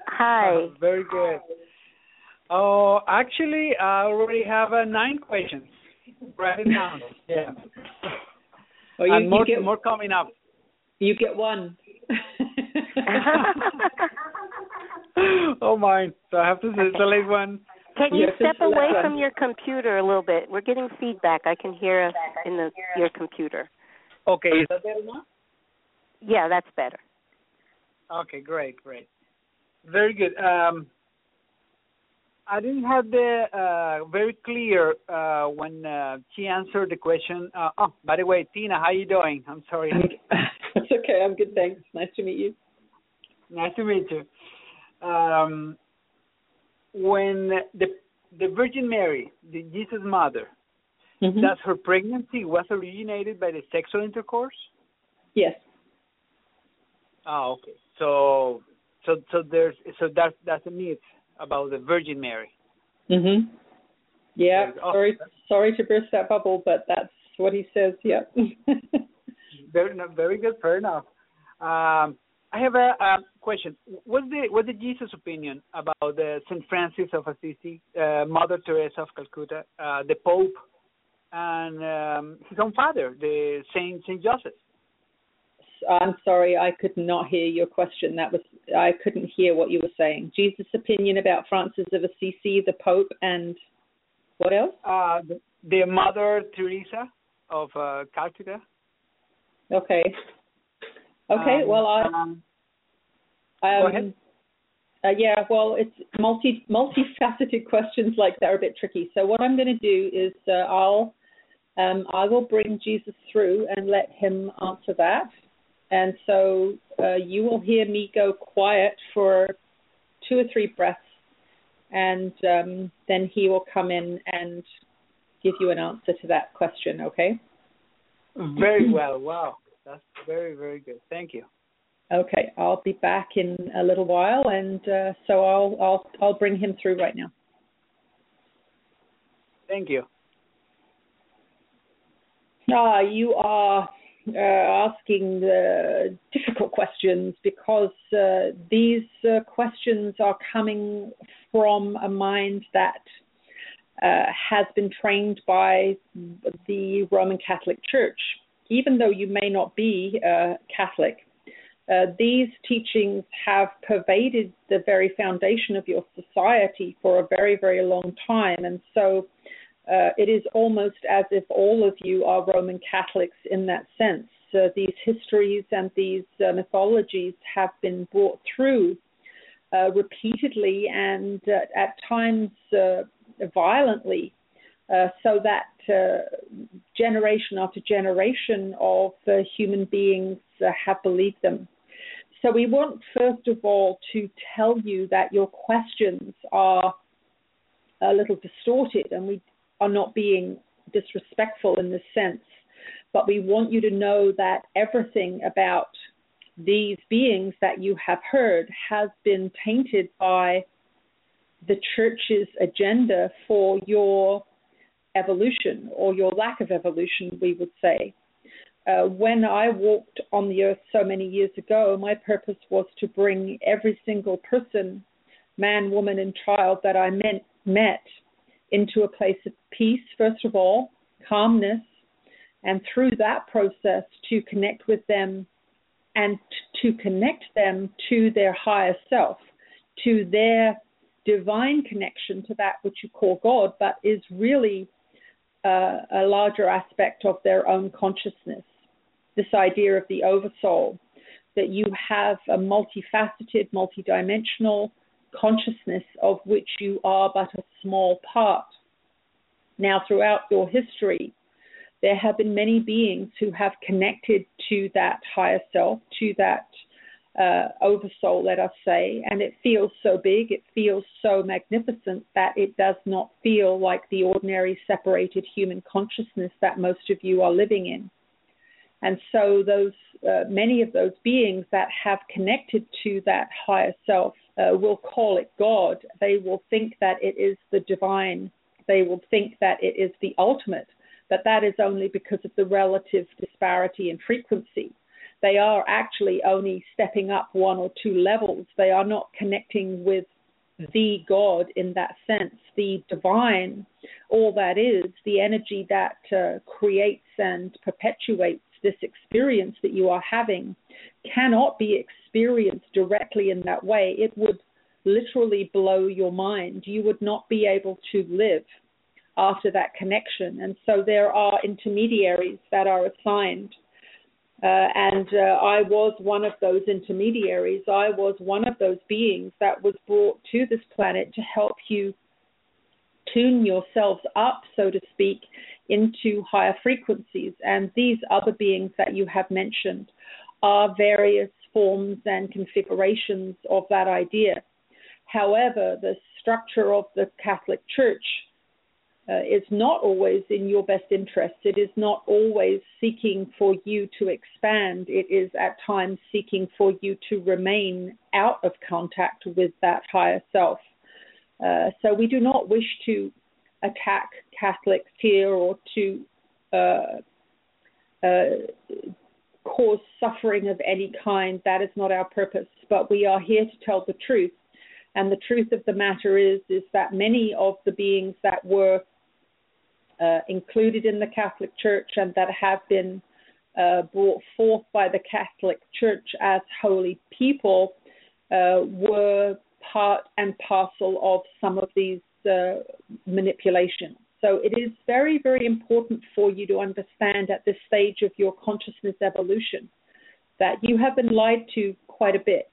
Hi. Very good. Oh, actually, I already have 9 questions right now. Yeah. Well, and more coming up. You get one. Oh, mine. So I have to select one. Can you step away from your computer a little bit? We're getting feedback. I can hear us in your computer. Okay. Is that better now? Yeah, that's better. Okay, great. Very good. I didn't have the very clear when she answered the question. Oh, by the way, Tina, how you doing? I'm sorry. That's okay. I'm good, thanks. Nice to meet you. Nice to meet you. When the Virgin Mary, the Jesus mother, that her pregnancy was originated by the sexual intercourse? Yes. Oh, okay. So that's a myth about the Virgin Mary. Mm-hmm. Yeah, sorry to burst that bubble, but that's what he says, yeah. Very good, fair enough. I have a question. What's the Jesus opinion about Saint Francis of Assisi, Mother Teresa of Calcutta, the Pope, and his own father, the Saint Joseph? I'm sorry, I could not hear your question. I couldn't hear what you were saying. Jesus' opinion about Francis of Assisi, the Pope, and what else? The Mother Teresa of Calcutta. Okay. Well, go ahead. It's multifaceted questions like that are a bit tricky. So what I'm going to do is I will bring Jesus through and let him answer that. And so you will hear me go quiet for 2 or 3 breaths, and then he will come in and give you an answer to that question, okay? Very well. Wow. That's very, very good. Thank you. Okay, I'll be back in a little while, and so I'll bring him through right now. Thank you. Ah, you are asking the difficult questions, because these questions are coming from a mind that has been trained by the Roman Catholic Church. Even though you may not be Catholic, these teachings have pervaded the very foundation of your society for a very, very long time. And so it is almost as if all of you are Roman Catholics in that sense. These histories and these mythologies have been brought through repeatedly and at times violently, so that generation after generation of human beings have believed them. So we want, first of all, to tell you that your questions are a little distorted, and we are not being disrespectful in this sense, but we want you to know that everything about these beings that you have heard has been tainted by the Church's agenda for your evolution, or your lack of evolution, we would say. When I walked on the earth so many years ago, my purpose was to bring every single person, man, woman, and child that I met into a place of peace, first of all, calmness, and through that process to connect with them and to connect them to their higher self, to their divine connection, to that which you call God, but is really a larger aspect of their own consciousness. This idea of the oversoul, that you have a multifaceted, multidimensional consciousness of which you are but a small part. Now, throughout your history, there have been many beings who have connected to that higher self, to that oversoul, let us say, and it feels so big, it feels so magnificent that it does not feel like the ordinary separated human consciousness that most of you are living in. And so those many of those beings that have connected to that higher self will call it God. They will think that it is the divine. They will think that it is the ultimate, but that is only because of the relative disparity in frequency. They are actually only stepping up one or two levels. They are not connecting with the God in that sense, the divine, all that is, the energy that creates and perpetuates this experience that you are having, cannot be experienced directly in that way. It would literally blow your mind. You would not be able to live after that connection. And so there are intermediaries that are assigned. I was one of those intermediaries. I was one of those beings that was brought to this planet to help you tune yourselves up, so to speak, into higher frequencies. And these other beings that you have mentioned are various forms and configurations of that idea. However, the structure of the Catholic Church is not always in your best interest. It is not always seeking for you to expand. It is at times seeking for you to remain out of contact with that higher self. So we do not wish to attack Catholics here, or to cause suffering of any kind. That is not our purpose, but we are here to tell the truth. And the truth of the matter is that many of the beings that were included in the Catholic Church and that have been brought forth by the Catholic Church as holy people were part and parcel of some of these manipulation. So it is very, very important for you to understand at this stage of your consciousness evolution that you have been lied to quite a bit,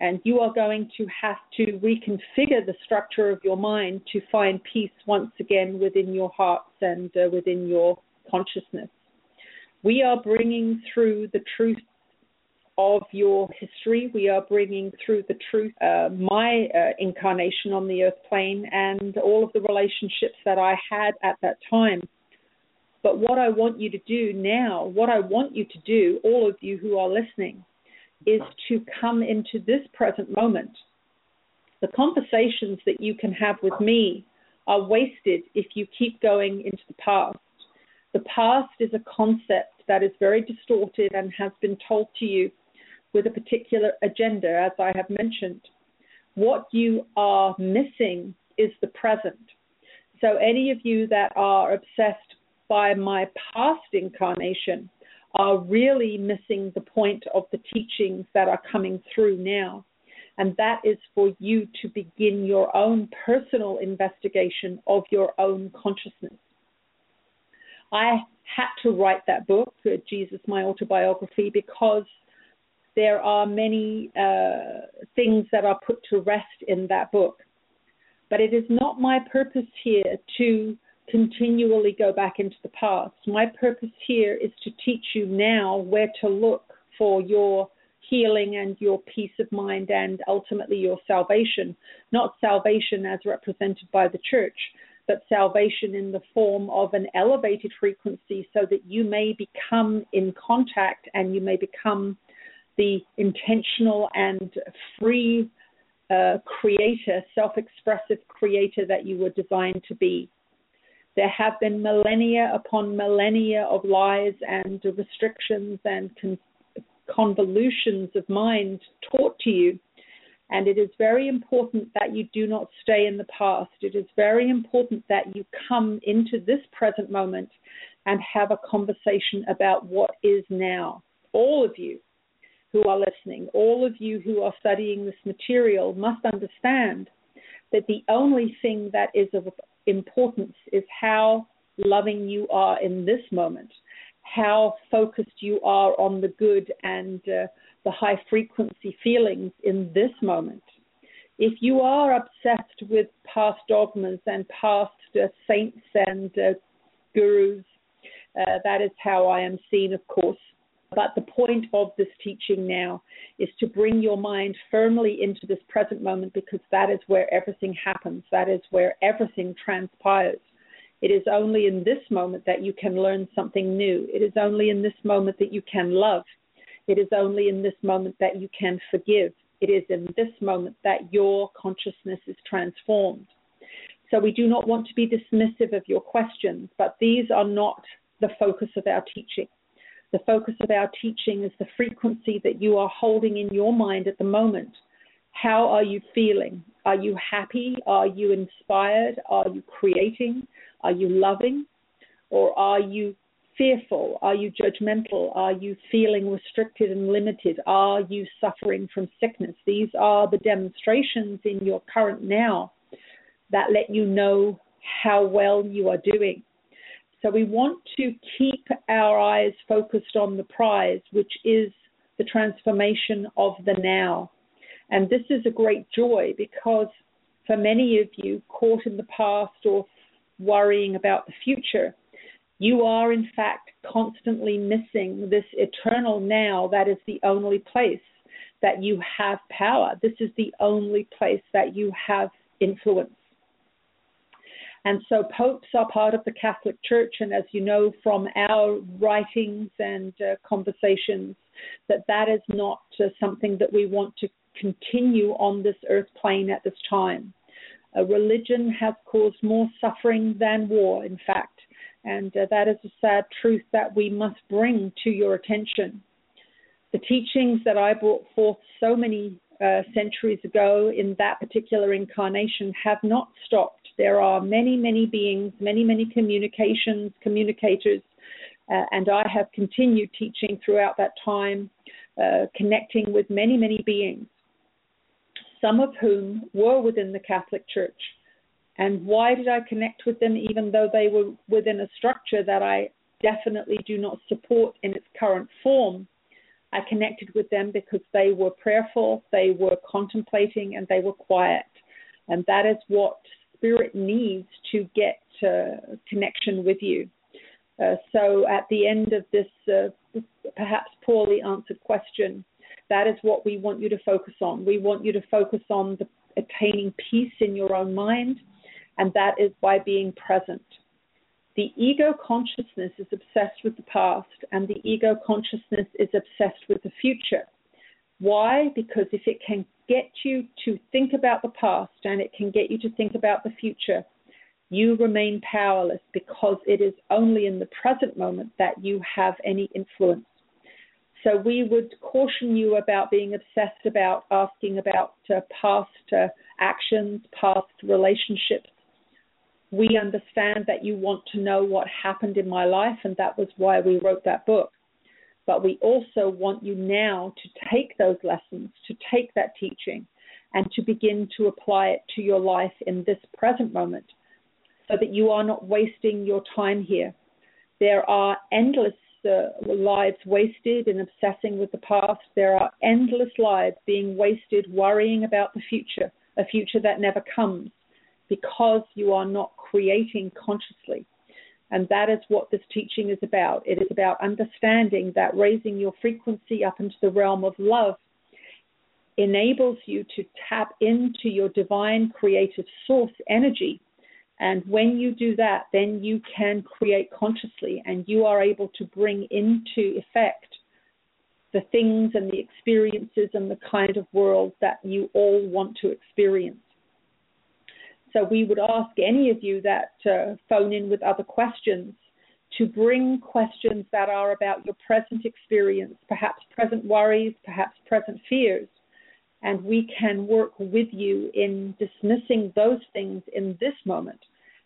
and you are going to have to reconfigure the structure of your mind to find peace once again within your hearts and within your consciousness. We are bringing through the truth of your history. We are bringing through the truth my incarnation on the earth plane and all of the relationships that I had at that time. But what I want you to do now, all of you who are listening, is to come into this present moment. The conversations that you can have with me are wasted if you keep going into the past. The past is a concept that is very distorted and has been told to you with a particular agenda, as I have mentioned. What you are missing is the present. So any of you that are obsessed by my past incarnation are really missing the point of the teachings that are coming through now. And that is for you to begin your own personal investigation of your own consciousness. I had to write that book, Jesus, My Autobiography, because there are many things that are put to rest in that book. But it is not my purpose here to continually go back into the past. My purpose here is to teach you now where to look for your healing and your peace of mind and ultimately your salvation. Not salvation as represented by the church, but salvation in the form of an elevated frequency so that you may become in contact and you may become the intentional and free creator, self-expressive creator that you were designed to be. There have been millennia upon millennia of lies and restrictions and convolutions of mind taught to you. And it is very important that you do not stay in the past. It is very important that you come into this present moment and have a conversation about what is now. All of you who are listening, all of you who are studying this material must understand that the only thing that is of importance is how loving you are in this moment, how focused you are on the good and the high frequency feelings in this moment. If you are obsessed with past dogmas and past saints and gurus, that is how I am seen, of course. But the point of this teaching now is to bring your mind firmly into this present moment, because that is where everything happens. That is where everything transpires. It is only in this moment that you can learn something new. It is only in this moment that you can love. It is only in this moment that you can forgive. It is in this moment that your consciousness is transformed. So we do not want to be dismissive of your questions, but these are not the focus of our teaching. The focus of our teaching is the frequency that you are holding in your mind at the moment. How are you feeling? Are you happy? Are you inspired? Are you creating? Are you loving? Or are you fearful? Are you judgmental? Are you feeling restricted and limited? Are you suffering from sickness? These are the demonstrations in your current now that let you know how well you are doing. So we want to keep our eyes focused on the prize, which is the transformation of the now. And this is a great joy, because for many of you caught in the past or worrying about the future, you are in fact constantly missing this eternal now that is the only place that you have power. This is the only place that you have influence. And so popes are part of the Catholic Church, and as you know from our writings and conversations, that is not something that we want to continue on this earth plane at this time. Religion has caused more suffering than war, in fact, and that is a sad truth that we must bring to your attention. The teachings that I brought forth so many centuries ago in that particular incarnation have not stopped. There are many, many beings, many, many communicators, and I have continued teaching throughout that time, connecting with many, many beings, some of whom were within the Catholic Church. And why did I connect with them, even though they were within a structure that I definitely do not support in its current form? I connected with them because they were prayerful, they were contemplating, and they were quiet. And that is what Spirit needs to get connection with you. So at the end of this perhaps poorly answered question, that is what we want you to focus on. We want you to focus on the attaining peace in your own mind, and that is by being present. The ego consciousness is obsessed with the past, and the ego consciousness is obsessed with the future. Why? Because if it can get you to think about the past and it can get you to think about the future, you remain powerless, because it is only in the present moment that you have any influence. So we would caution you about being obsessed about asking about past actions, past relationships. We understand that you want to know what happened in my life, and that was why we wrote that book. But we also want you now to take those lessons, to take that teaching, and to begin to apply it to your life in this present moment, so that you are not wasting your time here. There are endless lives wasted in obsessing with the past. There are endless lives being wasted worrying about the future, a future that never comes, because you are not creating consciously. And that is what this teaching is about. It is about understanding that raising your frequency up into the realm of love enables you to tap into your divine creative source energy. And when you do that, then you can create consciously, and you are able to bring into effect the things and the experiences and the kind of world that you all want to experience. So we would ask any of you that phone in with other questions to bring questions that are about your present experience, perhaps present worries, perhaps present fears. And we can work with you in dismissing those things in this moment.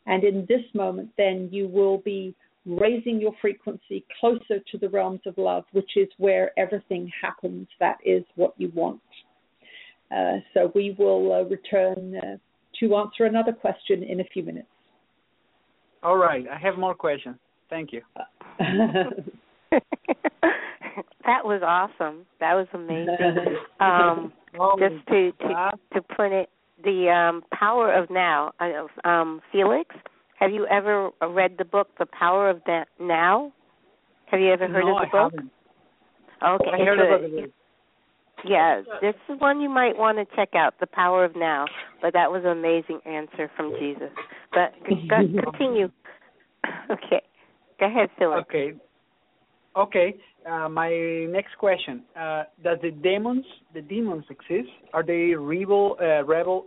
And in this moment, then, you will be raising your frequency closer to the realms of love, which is where everything happens. That is what you want. So we will return to answer another question in a few minutes. All right. I have more questions. Thank you. That was awesome. That was amazing. Just to put it, the power of now. Felix, have you ever read the book, The Power of Now? Have you ever heard of the book? Haven't. Okay, I heard about it. Yeah, this is one you might want to check out, The Power of Now. But that was an amazing answer from Jesus. But continue. Okay, go ahead, Felix. Okay. My next question: does the demons exist? Are they rebel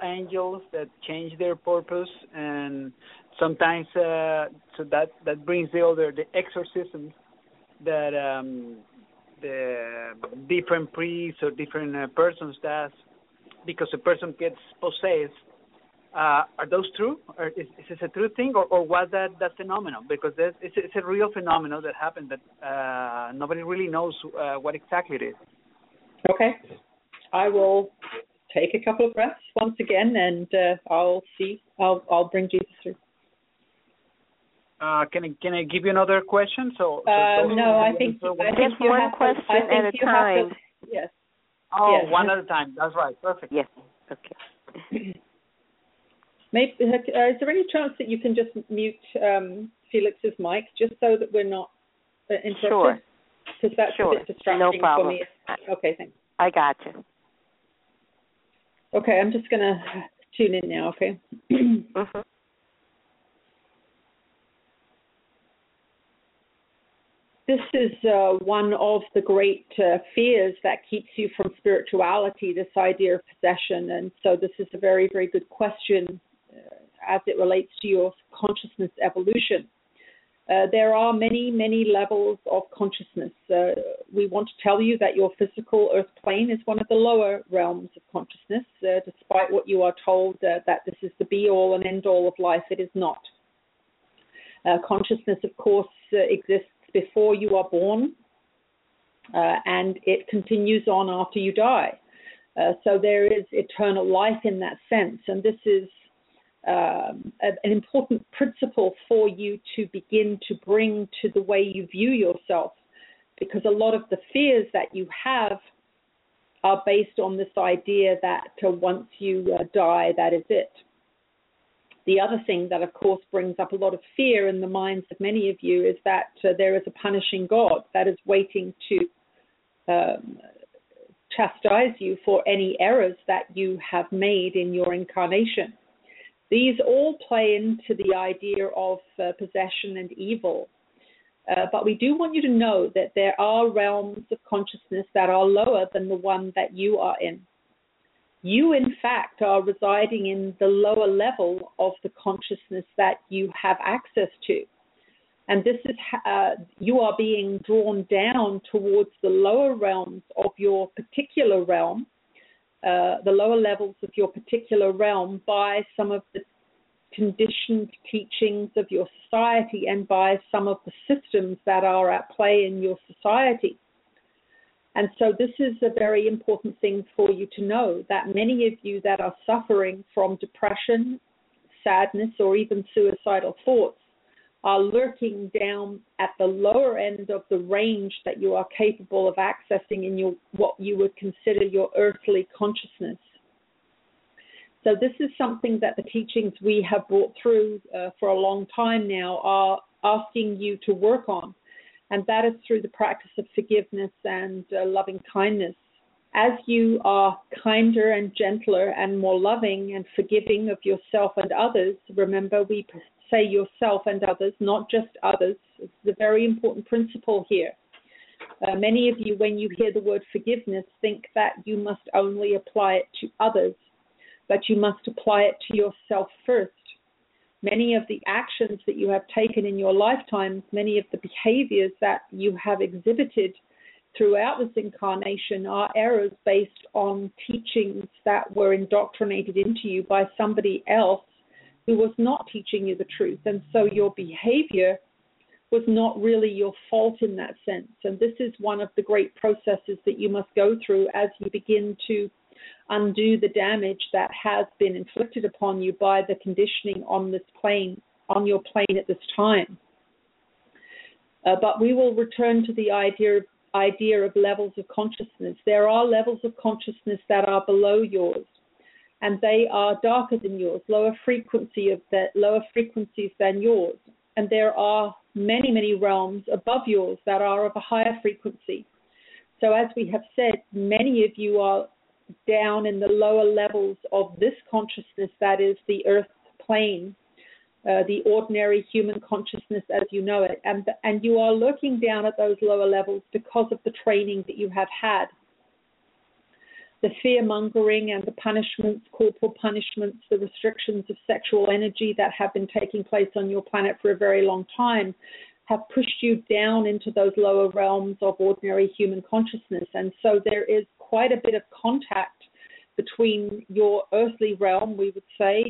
angels that change their purpose, and sometimes so that brings the exorcisms that the different priests or different persons does because a person gets possessed? Are those true? Or is this a true thing, or was that phenomenon? Because it's a real phenomenon that happened that nobody really knows what exactly it is. Okay. I will take a couple of breaths once again, and I'll see. I'll bring Jesus through. Can I give you another question? No, I think you have question at a time. Yes. Oh, yes. One at a time. That's right. Perfect. Yes. Okay. Maybe, is there any chance that you can just mute Felix's mic just so that we're not interrupted? Sure. Because that's a bit distracting for me. Okay, thanks. I got you. Okay, I'm just going to tune in now, okay? Mm-hmm. This is one of the great fears that keeps you from spirituality, this idea of possession. And so this is a very, very good question as it relates to your consciousness evolution. There are many, many levels of consciousness. We want to tell you that your physical earth plane is one of the lower realms of consciousness. Despite what you are told that this is the be-all and end-all of life, it is not. Consciousness, of course, exists before you are born, and it continues on after you die. So there is eternal life in that sense, and this is an important principle for you to begin to bring to the way you view yourself, because a lot of the fears that you have are based on this idea that once you die, that is it. The other thing that, of course, brings up a lot of fear in the minds of many of you is that there is a punishing God that is waiting to chastise you for any errors that you have made in your incarnation. These all play into the idea of possession and evil. But we do want you to know that there are realms of consciousness that are lower than the one that you are in. You, in fact, are residing in the lower level of the consciousness that you have access to. And this is you are being drawn down towards the lower realms of your particular realm, the lower levels of your particular realm, by some of the conditioned teachings of your society and by some of the systems that are at play in your society. And so this is a very important thing for you to know, that many of you that are suffering from depression, sadness, or even suicidal thoughts are lurking down at the lower end of the range that you are capable of accessing in your what you would consider your earthly consciousness. So this is something that the teachings we have brought through for a long time now are asking you to work on, and that is through the practice of forgiveness and loving kindness. As you are kinder and gentler and more loving and forgiving of yourself and others, remember we say yourself and others, not just others. It's a very important principle here. Many of you, when you hear the word forgiveness, think that you must only apply it to others, but you must apply it to yourself first. Many of the actions that you have taken in your lifetimes, many of the behaviors that you have exhibited throughout this incarnation are errors based on teachings that were indoctrinated into you by somebody else who was not teaching you the truth. And so your behavior was not really your fault in that sense. And this is one of the great processes that you must go through as you begin to undo the damage that has been inflicted upon you by the conditioning on this plane, on your plane at this time. But we will return to the idea of levels of consciousness. There are levels of consciousness that are below yours, and they are darker than yours, lower frequencies than yours. And there are many, many realms above yours that are of a higher frequency. So as we have said, many of you are down in the lower levels of this consciousness, that is the earth plane, the ordinary human consciousness as you know it. And you are looking down at those lower levels because of the training that you have had. The fear-mongering and the punishments, corporal punishments, the restrictions of sexual energy that have been taking place on your planet for a very long time have pushed you down into those lower realms of ordinary human consciousness. And so there is quite a bit of contact between your earthly realm, we would say,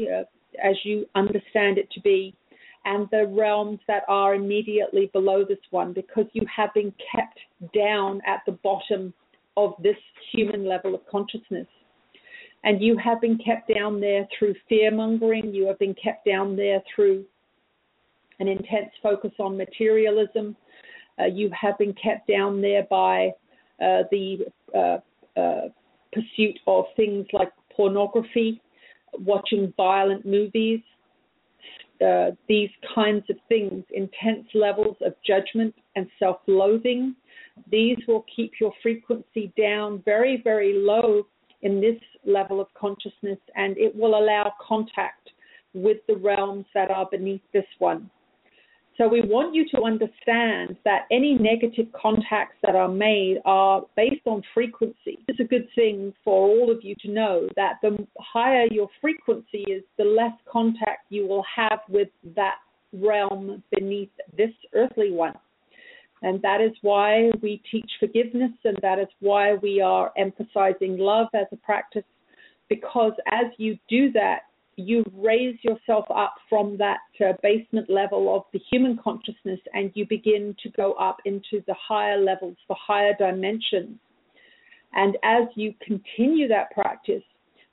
as you understand it to be, and the realms that are immediately below this one, because you have been kept down at the bottom of this human level of consciousness. And you have been kept down there through fear-mongering, you have been kept down there through an intense focus on materialism, you have been kept down there by the pursuit of things like pornography, watching violent movies, these kinds of things, intense levels of judgment and self-loathing. These will keep your frequency down very, very low in this level of consciousness, and it will allow contact with the realms that are beneath this one. So we want you to understand that any negative contacts that are made are based on frequency. It's a good thing for all of you to know that the higher your frequency is, the less contact you will have with that realm beneath this earthly one. And that is why we teach forgiveness, and that is why we are emphasizing love as a practice, because as you do that, you raise yourself up from that basement level of the human consciousness, and you begin to go up into the higher levels, the higher dimensions. And as you continue that practice,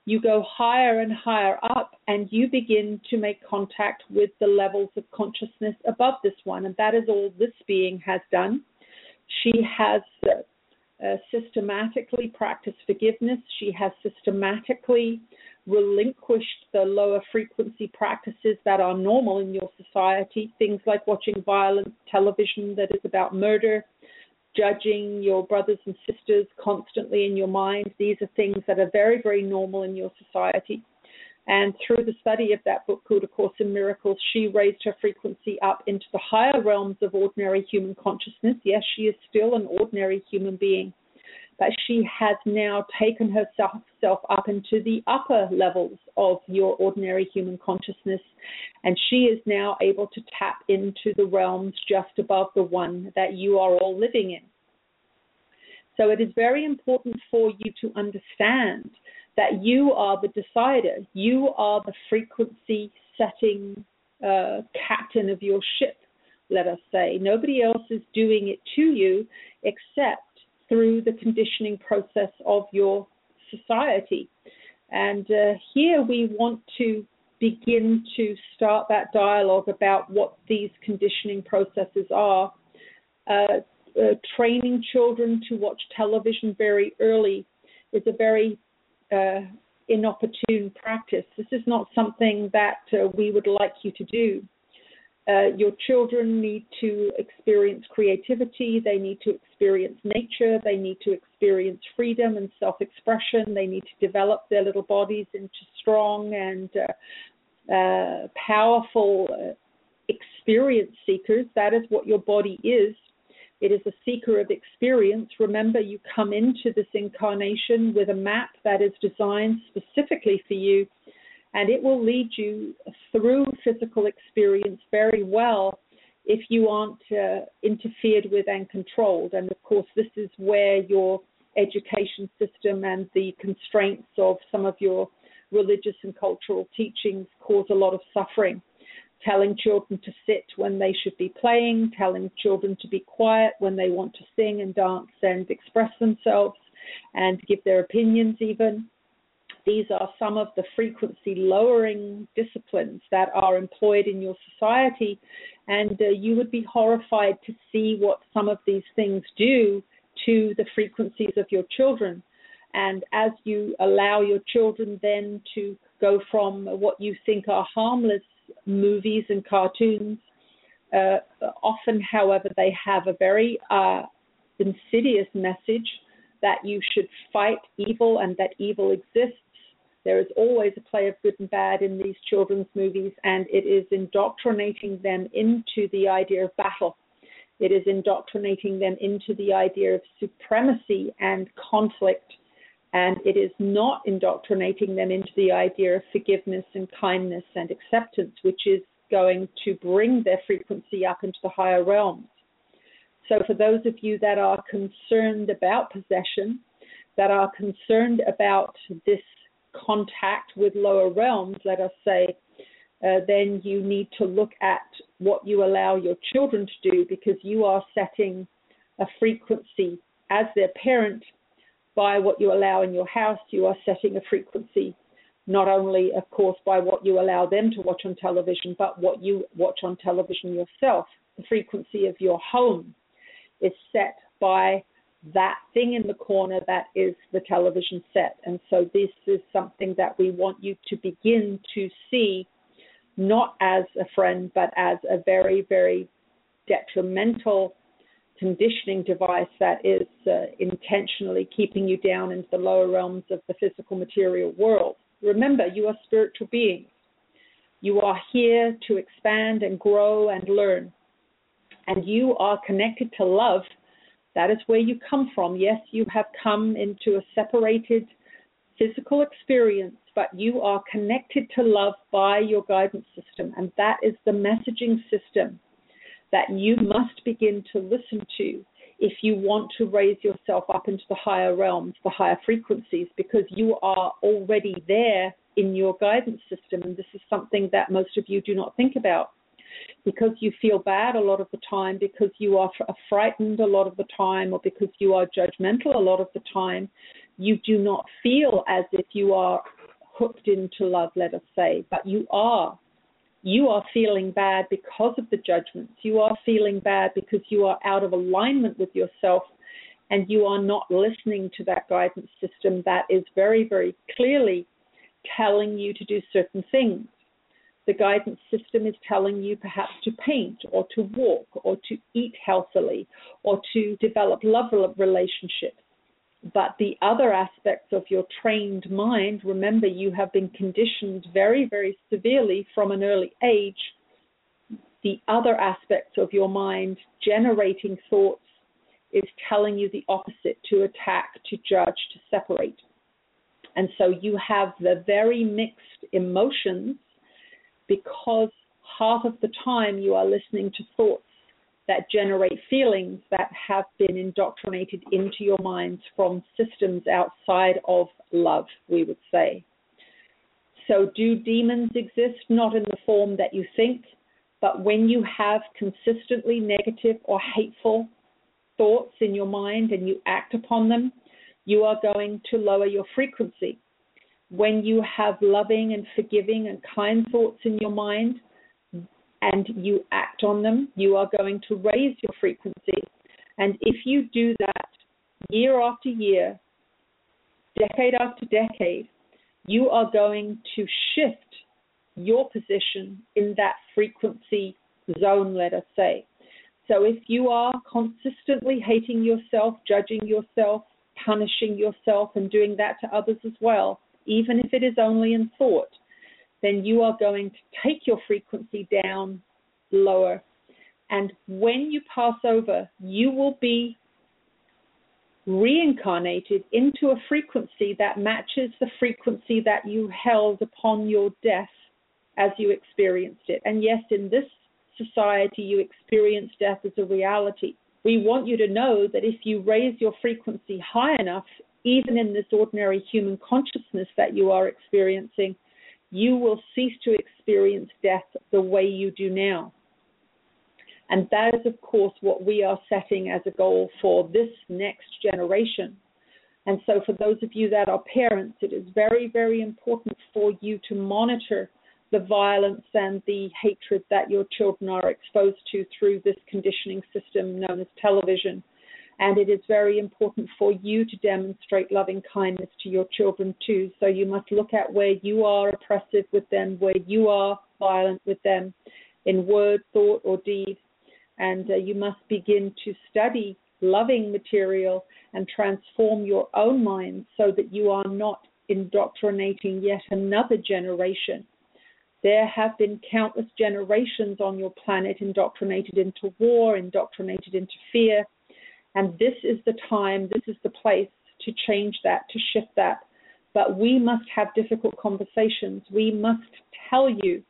you go higher and higher up, and you begin to make contact with the levels of consciousness above this one. And that is all this being has done. She has systematically practiced forgiveness. She has systematically relinquished the lower frequency practices that are normal in your society, things like watching violent television that is about murder, judging your brothers and sisters constantly in your mind. These are things that are very, very normal in your society. And through the study of that book called A Course in Miracles, she raised her frequency up into the higher realms of ordinary human consciousness. Yes, she is still an ordinary human being, but she has now taken herself up into the upper levels of your ordinary human consciousness, and she is now able to tap into the realms just above the one that you are all living in. So it is very important for you to understand that you are the decider. You are the frequency-setting captain of your ship, let us say. Nobody else is doing it to you except through the conditioning process of your society. And here we want to begin to start that dialogue about what these conditioning processes are. Training children to watch television very early is a very inopportune practice. This is not something that we would like you to do. Your children need to experience creativity, they need to experience nature, they need to experience freedom and self-expression, they need to develop their little bodies into strong and powerful experience seekers. That is what your body is. It is a seeker of experience. Remember, you come into this incarnation with a map that is designed specifically for you, and it will lead you through physical experience very well if you aren't interfered with and controlled. And of course, this is where your education system and the constraints of some of your religious and cultural teachings cause a lot of suffering. Telling children to sit when they should be playing, telling children to be quiet when they want to sing and dance and express themselves and give their opinions even. These are some of the frequency-lowering disciplines that are employed in your society, and you would be horrified to see what some of these things do to the frequencies of your children. And as you allow your children then to go from what you think are harmless movies and cartoons, often, however, they have a very insidious message that you should fight evil and that evil exists. There is always a play of good and bad in these children's movies, and it is indoctrinating them into the idea of battle. It is indoctrinating them into the idea of supremacy and conflict, and it is not indoctrinating them into the idea of forgiveness and kindness and acceptance, which is going to bring their frequency up into the higher realms. So for those of you that are concerned about possession, that are concerned about this contact with lower realms, let us say, then you need to look at what you allow your children to do, because you are setting a frequency as their parent. By what you allow in your house, you are setting a frequency, not only, of course, by what you allow them to watch on television, but what you watch on television yourself. The frequency of your home is set by that thing in the corner that is the television set. And so this is something that we want you to begin to see, not as a friend, but as a very, very detrimental conditioning device that is intentionally keeping you down into the lower realms of the physical material world. Remember, you are spiritual beings. You are here to expand and grow and learn. And you are connected to love. That is where you come from. Yes, you have come into a separated physical experience, but you are connected to love by your guidance system. And that is the messaging system that you must begin to listen to if you want to raise yourself up into the higher realms, the higher frequencies, because you are already there in your guidance system. And this is something that most of you do not think about, because you feel bad a lot of the time, because you are frightened a lot of the time, or because you are judgmental a lot of the time. You do not feel as if you are hooked into love, let us say, but you are. You are feeling bad because of the judgments. You are feeling bad because you are out of alignment with yourself, and you are not listening to that guidance system that is very, very clearly telling you to do certain things. The guidance system is telling you perhaps to paint or to walk or to eat healthily or to develop love relationships. But the other aspects of your trained mind, remember, you have been conditioned very, very severely from an early age. The other aspects of your mind generating thoughts is telling you the opposite, to attack, to judge, to separate. And so you have the very mixed emotions because half of the time you are listening to thoughts that generate feelings that have been indoctrinated into your minds from systems outside of love, we would say. So do demons exist? Not in the form that you think, but when you have consistently negative or hateful thoughts in your mind and you act upon them, you are going to lower your frequency. When you have loving and forgiving and kind thoughts in your mind, and you act on them, you are going to raise your frequency. And if you do that year after year, decade after decade, you are going to shift your position in that frequency zone, let us say. So if you are consistently hating yourself, judging yourself, punishing yourself, and doing that to others as well, even if it is only in thought, then you are going to take your frequency down lower. And when you pass over, you will be reincarnated into a frequency that matches the frequency that you held upon your death as you experienced it. And yes, in this society, you experience death as a reality. We want you to know that if you raise your frequency high enough, even in this ordinary human consciousness that you are experiencing, you will cease to experience death the way you do now. And that is, of course, what we are setting as a goal for this next generation. And so for those of you that are parents, it is very, very important for you to monitor the violence and the hatred that your children are exposed to through this conditioning system known as television. And it is very important for you to demonstrate loving kindness to your children too. So you must look at where you are oppressive with them, where you are violent with them in word, thought, or deed. And you must begin to study loving material and transform your own mind so that you are not indoctrinating yet another generation. There have been countless generations on your planet indoctrinated into war, indoctrinated into fear. And this is the time, this is the place to change that, to shift that. But we must have difficult conversations. We must tell you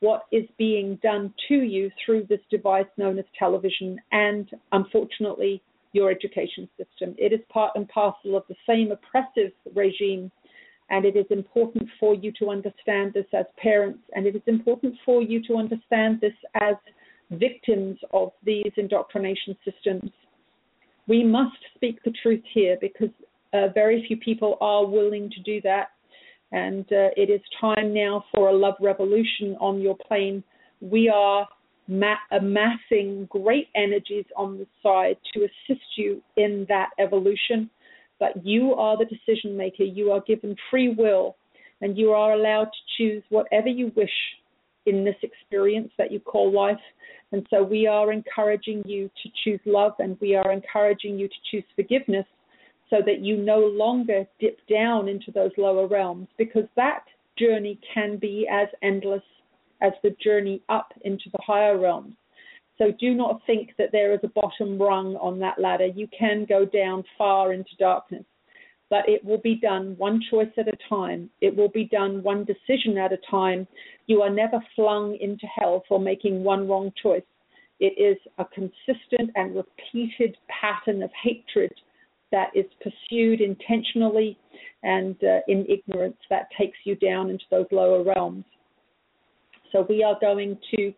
what is being done to you through this device known as television and, unfortunately, your education system. It is part and parcel of the same oppressive regime, and it is important for you to understand this as parents, and it is important for you to understand this as victims of these indoctrination systems. We must speak the truth here because very few people are willing to do that. And it is time now for a love revolution on your plane. We are amassing great energies on the side to assist you in that evolution. But you are the decision maker. You are given free will and you are allowed to choose whatever you wish in this experience that you call life. And so we are encouraging you to choose love and we are encouraging you to choose forgiveness so that you no longer dip down into those lower realms, because that journey can be as endless as the journey up into the higher realms. So do not think that there is a bottom rung on that ladder. You can go down far into darkness, but it will be done one choice at a time. It will be done one decision at a time. You are never flung into hell for making one wrong choice. It is a consistent and repeated pattern of hatred that is pursued intentionally and in ignorance that takes you down into those lower realms. So we are going to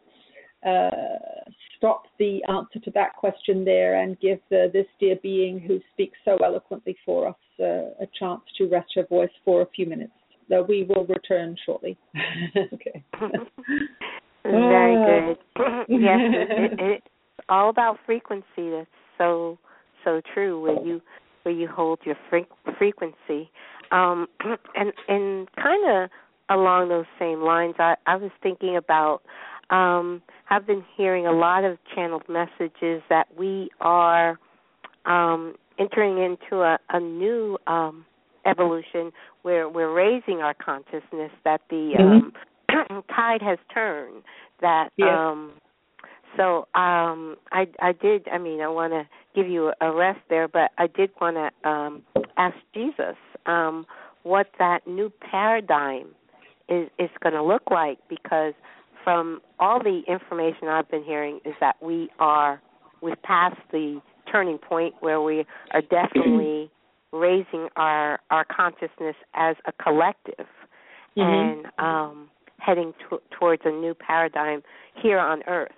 stop the answer to that question there and give this dear being who speaks so eloquently for us a chance to rest her voice for a few minutes. So we will return shortly. Okay. Very good. Yes, it's all about frequency. That's so true. Where you hold your frequency, and kind of along those same lines, I was thinking about. I've been hearing a lot of channeled messages that we are entering into a new evolution where we're raising our consciousness, that the tide has turned. That I want to give you a rest there, but I did want to ask Jesus what that new paradigm is going to look like, because from all the information I've been hearing is that we've passed the turning point where we are definitely raising our consciousness as a collective and heading towards a new paradigm here on Earth.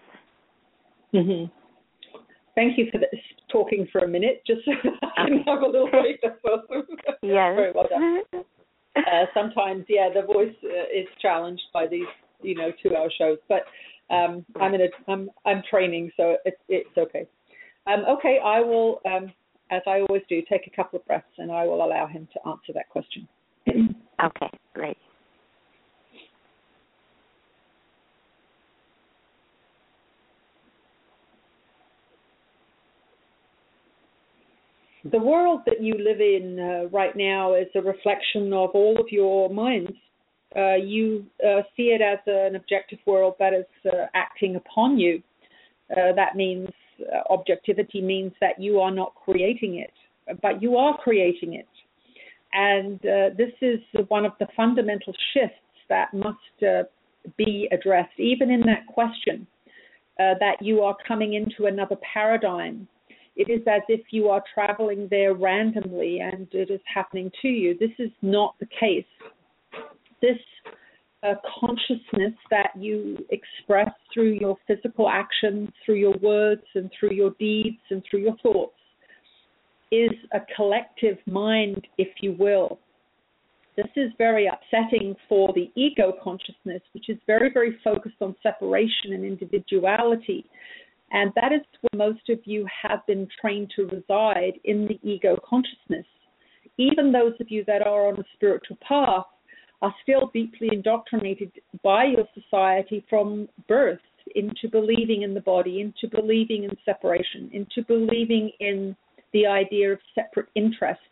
Mm-hmm. Thank you for this, talking for a minute, just so I can have a little break. Yes. Very well done. Sometimes, the voice is challenged by these, 2-hour shows, but I'm training, so it's okay. Okay, I will, as I always do, take a couple of breaths, and I will allow him to answer that question. Okay, great. The world that you live in right now is a reflection of all of your minds. You see it as an objective world that is acting upon you. That means objectivity means that you are not creating it, but you are creating it. And this is one of the fundamental shifts that must be addressed, even in that question, that you are coming into another paradigm. It is as if you are traveling there randomly and it is happening to you. This is not the case. This consciousness that you express through your physical actions, through your words and through your deeds and through your thoughts is a collective mind, if you will. This is very upsetting for the ego consciousness, which is very, very focused on separation and individuality. And that is where most of you have been trained to reside, in the ego consciousness. Even those of you that are on a spiritual path are still deeply indoctrinated by your society from birth into believing in the body, into believing in separation, into believing in the idea of separate interests.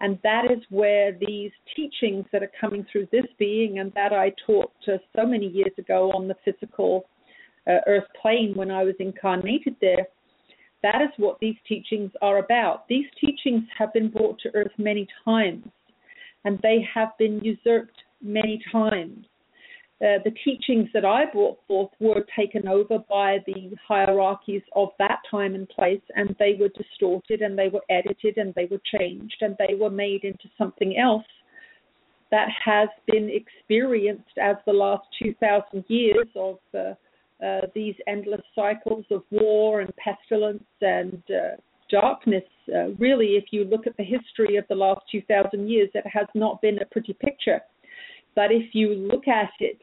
And that is where these teachings that are coming through this being, and that I taught so many years ago on the physical earth plane when I was incarnated there, that is what these teachings are about. These teachings have been brought to Earth many times, and they have been usurped many times. The teachings that I brought forth were taken over by the hierarchies of that time and place, and they were distorted, and they were edited, and they were changed, and they were made into something else that has been experienced as the last 2,000 years of these endless cycles of war and pestilence and darkness. Really, if you look at the history of the last 2,000 years, it has not been a pretty picture. But if you look at it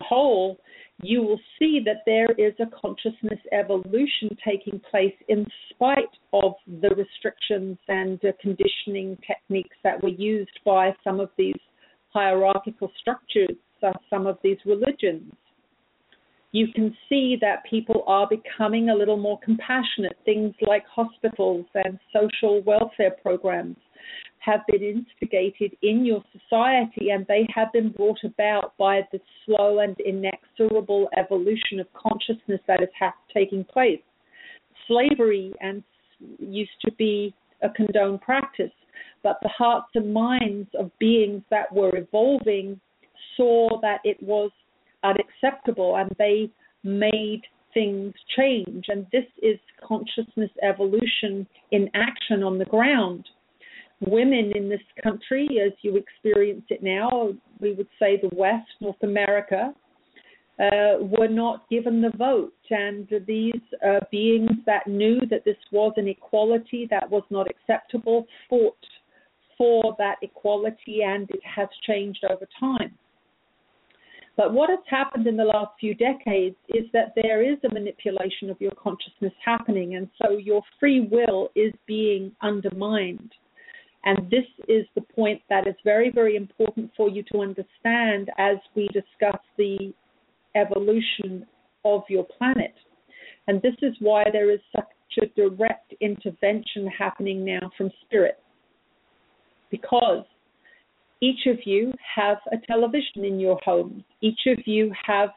whole, you will see that there is a consciousness evolution taking place in spite of the restrictions and conditioning techniques that were used by some of these hierarchical structures, some of these religions. You can see that people are becoming a little more compassionate. Things like hospitals and social welfare programs have been instigated in your society, and they have been brought about by the slow and inexorable evolution of consciousness that is taking place. Slavery used to be a condoned practice, but the hearts and minds of beings that were evolving saw that it was unacceptable, and they made things change. And this is consciousness evolution in action on the ground. Women in this country, as you experience it now, we would say the West, North America, were not given the vote. And these beings that knew that this was an equality that was not acceptable fought for that equality, and it has changed over time. But what has happened in the last few decades is that there is a manipulation of your consciousness happening, and so your free will is being undermined. And this is the point that is very, very important for you to understand as we discuss the evolution of your planet. And this is why there is such to direct intervention happening now from spirit, because each of you have a television in your home. Each of you have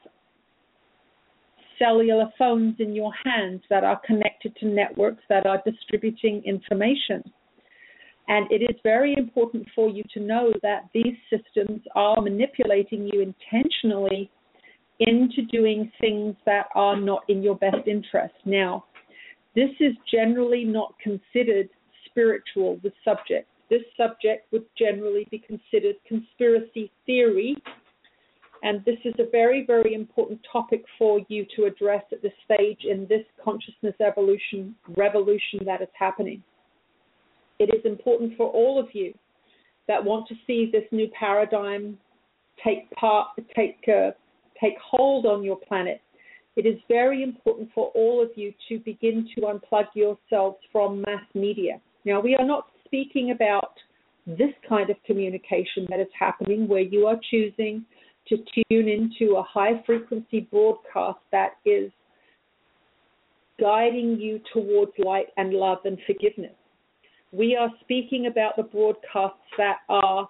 cellular phones in your hands that are connected to networks that are distributing information. And it is very important for you to know that these systems are manipulating you intentionally into doing things that are not in your best interest. Now, this is generally not considered spiritual, the subject. This subject would generally be considered conspiracy theory, and this is a very, very important topic for you to address at this stage in this consciousness evolution revolution that is happening. It is important for all of you that want to see this new paradigm take hold on your planet. It is very important for all of you to begin to unplug yourselves from mass media. Now, we are not speaking about this kind of communication that is happening, where you are choosing to tune into a high-frequency broadcast that is guiding you towards light and love and forgiveness. We are speaking about the broadcasts that are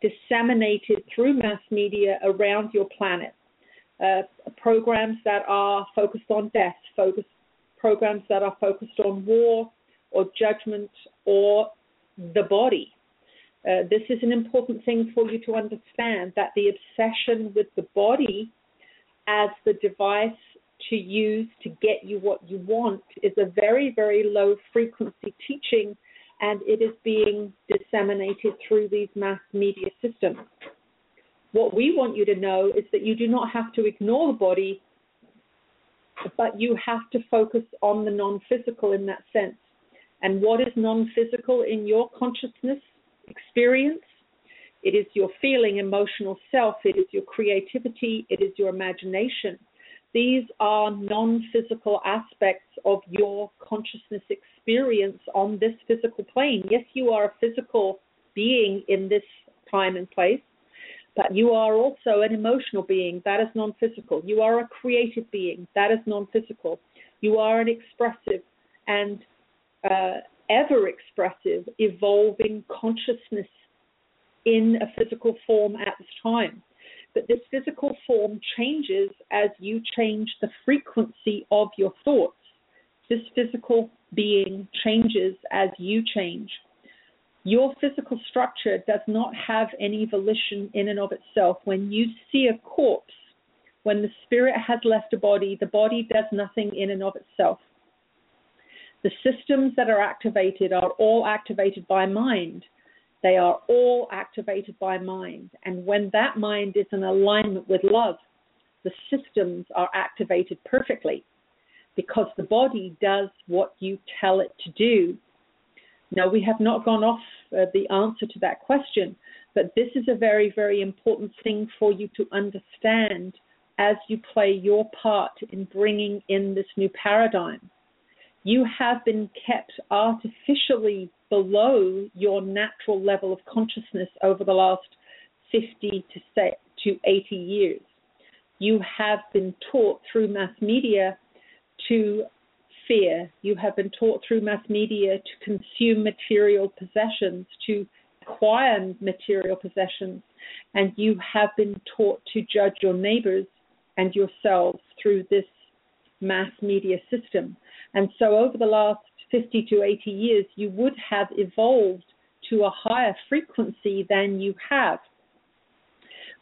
disseminated through mass media around your planet, programs that are focused on death, programs that are focused on war or judgment or the body. This is an important thing for you to understand, that the obsession with the body as the device to use to get you what you want is a very, very low frequency teaching, and it is being disseminated through these mass media systems. What we want you to know is that you do not have to ignore the body, but you have to focus on the non-physical in that sense. And what is non-physical in your consciousness experience? It is your feeling, emotional self. It is your creativity. It is your imagination. These are non-physical aspects of your consciousness experience on this physical plane. Yes, you are a physical being in this time and place, but you are also an emotional being. That is non-physical. You are a creative being. That is non-physical. You are an expressive and ever-expressive, evolving consciousness in a physical form at this time. But this physical form changes as you change the frequency of your thoughts. This physical being changes as you change. Your physical structure does not have any volition in and of itself. When you see a corpse, when the spirit has left the body does nothing in and of itself. The systems that are activated are all activated by mind. They are all activated by mind. And when that mind is in alignment with love, the systems are activated perfectly, because the body does what you tell it to do. Now, we have not gone off the answer to that question, but this is a very, very important thing for you to understand as you play your part in bringing in this new paradigm. You have been kept artificially below your natural level of consciousness over the last 50 to 80 years. You have been taught through mass media to fear. You have been taught through mass media to consume material possessions, to acquire material possessions, and you have been taught to judge your neighbors and yourselves through this mass media system. And so over the last 50 to 80 years, you would have evolved to a higher frequency than you have.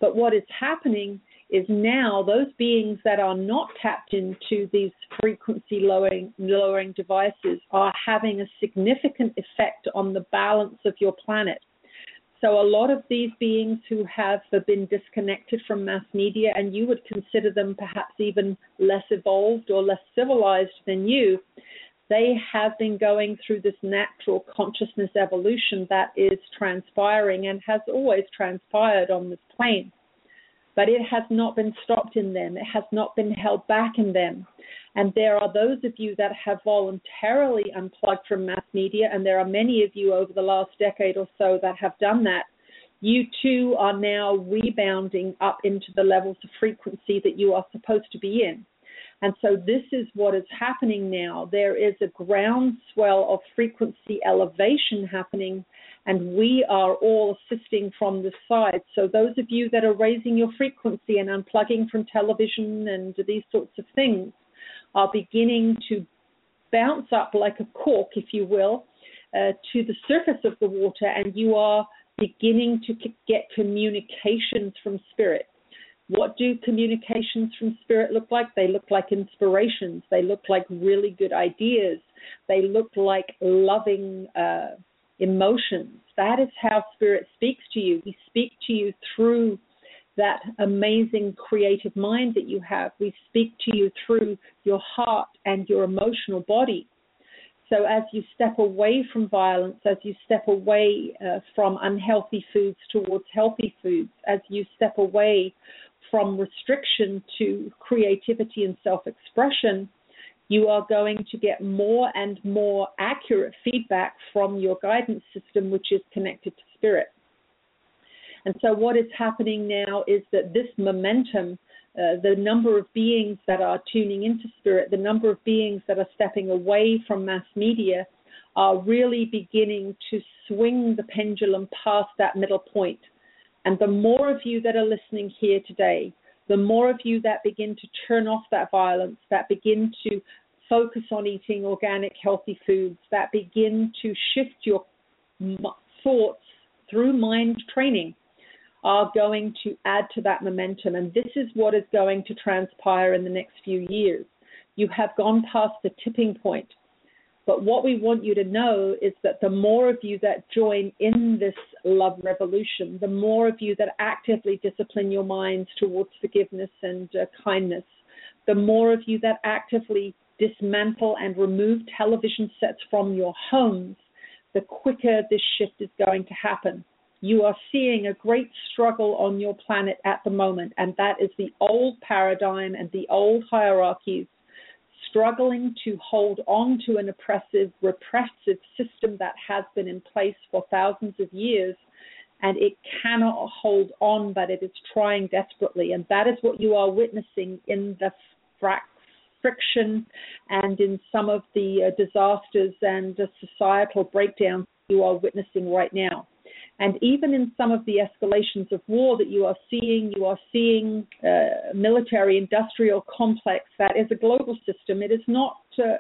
But what is happening is now those beings that are not tapped into these frequency lowering devices are having a significant effect on the balance of your planet. So a lot of these beings who have been disconnected from mass media, and you would consider them perhaps even less evolved or less civilized than you, they have been going through this natural consciousness evolution that is transpiring and has always transpired on this plane. But it has not been stopped in them. It has not been held back in them. And there are those of you that have voluntarily unplugged from mass media, and there are many of you over the last decade or so that have done that. You too are now rebounding up into the levels of frequency that you are supposed to be in. And so this is what is happening now. There is a groundswell of frequency elevation happening, and we are all assisting from the side. So those of you that are raising your frequency and unplugging from television and these sorts of things are beginning to bounce up like a cork, if you will, to the surface of the water, and you are beginning to get communications from Spirit. What do communications from Spirit look like? They look like inspirations. They look like really good ideas. They look like loving emotions. That is how Spirit speaks to you. We speak to you through that amazing creative mind that you have. We speak to you through your heart and your emotional body. So as you step away from violence, as you step away from unhealthy foods towards healthy foods, as you step away from restriction to creativity and self-expression, you are going to get more and more accurate feedback from your guidance system, which is connected to Spirit. And so what is happening now is that this momentum, the number of beings that are tuning into Spirit, the number of beings that are stepping away from mass media, are really beginning to swing the pendulum past that middle point. And the more of you that are listening here today, the more of you that begin to turn off that violence, that begin to focus on eating organic, healthy foods, that begin to shift your thoughts through mind training, are going to add to that momentum. And this is what is going to transpire in the next few years. You have gone past the tipping point. But what we want you to know is that the more of you that join in this love revolution, the more of you that actively discipline your minds towards forgiveness and kindness, the more of you that actively dismantle and remove television sets from your homes, the quicker this shift is going to happen. You are seeing a great struggle on your planet at the moment, and that is the old paradigm and the old hierarchies struggling to hold on to an oppressive, repressive system that has been in place for thousands of years, and it cannot hold on, but it is trying desperately. And that is what you are witnessing in the friction and in some of the disasters and the societal breakdowns you are witnessing right now. And even in some of the escalations of war that you are seeing military-industrial complex that is a global system. It is not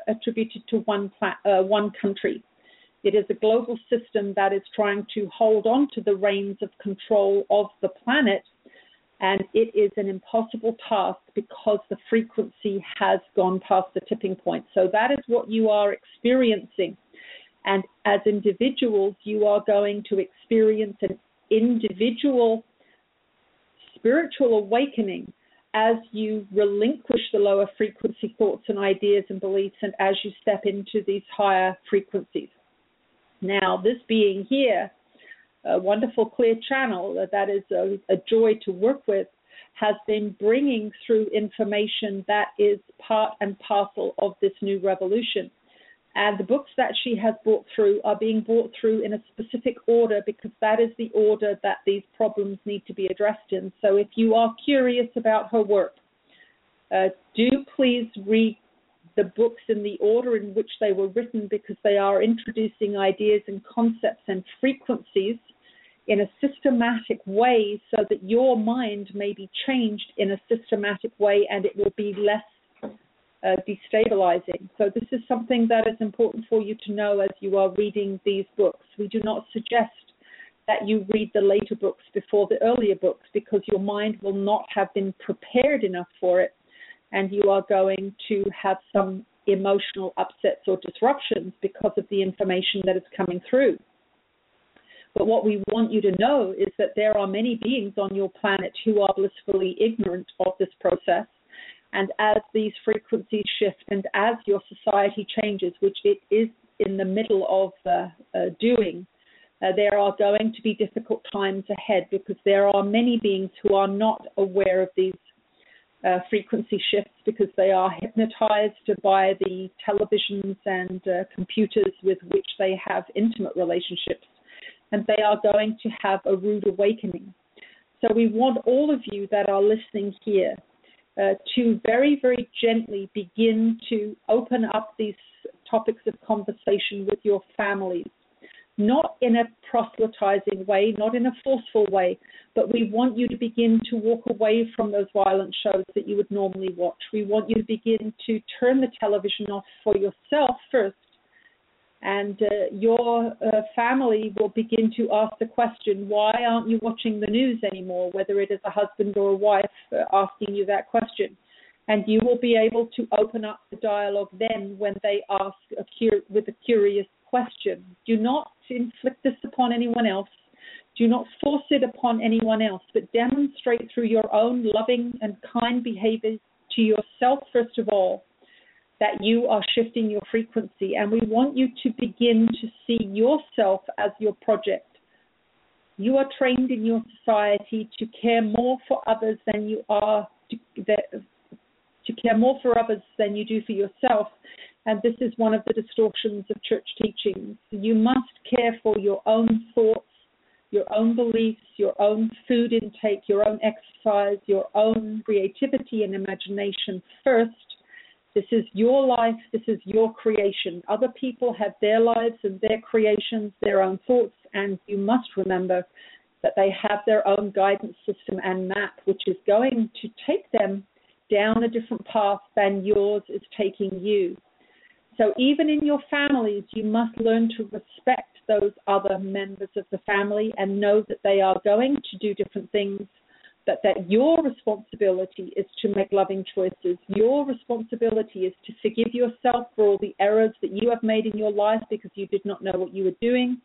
attributed to one country. It is a global system that is trying to hold on to the reins of control of the planet, and it is an impossible task because the frequency has gone past the tipping point. So that is what you are experiencing. And as individuals, you are going to experience an individual spiritual awakening as you relinquish the lower frequency thoughts and ideas and beliefs, and as you step into these higher frequencies. Now, this being here, a wonderful clear channel that is a joy to work with, has been bringing through information that is part and parcel of this new revolution. And the books that she has brought through are being brought through in a specific order, because that is the order that these problems need to be addressed in. So if you are curious about her work, do please read the books in the order in which they were written, because they are introducing ideas and concepts and frequencies in a systematic way so that your mind may be changed in a systematic way, and it will be less destabilizing. So this is something that is important for you to know as you are reading these books. We do not suggest that you read the later books before the earlier books, because your mind will not have been prepared enough for it, and you are going to have some emotional upsets or disruptions because of the information that is coming through. But what we want you to know is that there are many beings on your planet who are blissfully ignorant of this process. And as these frequencies shift and as your society changes, which it is in the middle of doing, there are going to be difficult times ahead, because there are many beings who are not aware of these frequency shifts, because they are hypnotized by the televisions and computers with which they have intimate relationships. And they are going to have a rude awakening. So we want all of you that are listening here to very, very gently begin to open up these topics of conversation with your families. Not in a proselytizing way, not in a forceful way, but we want you to begin to walk away from those violent shows that you would normally watch. We want you to begin to turn the television off for yourself first, and your family will begin to ask the question, why aren't you watching the news anymore, whether it is a husband or a wife asking you that question. And you will be able to open up the dialogue then when they ask with a curious question. Do not inflict this upon anyone else. Do not force it upon anyone else, but demonstrate through your own loving and kind behavior to yourself, first of all, that you are shifting your frequency. And we want you to begin to see yourself as your project. You are trained in your society to care more for others than you are do for yourself. And this is one of the distortions of church teachings. You must care for your own thoughts, your own beliefs, your own food intake, your own exercise, your own creativity and imagination first. This is your life. This is your creation. Other people have their lives and their creations, their own thoughts, and you must remember that they have their own guidance system and map, which is going to take them down a different path than yours is taking you. So even in your families, you must learn to respect those other members of the family and know that they are going to do different things, but that your responsibility is to make loving choices. Your responsibility is to forgive yourself for all the errors that you have made in your life because you did not know what you were doing.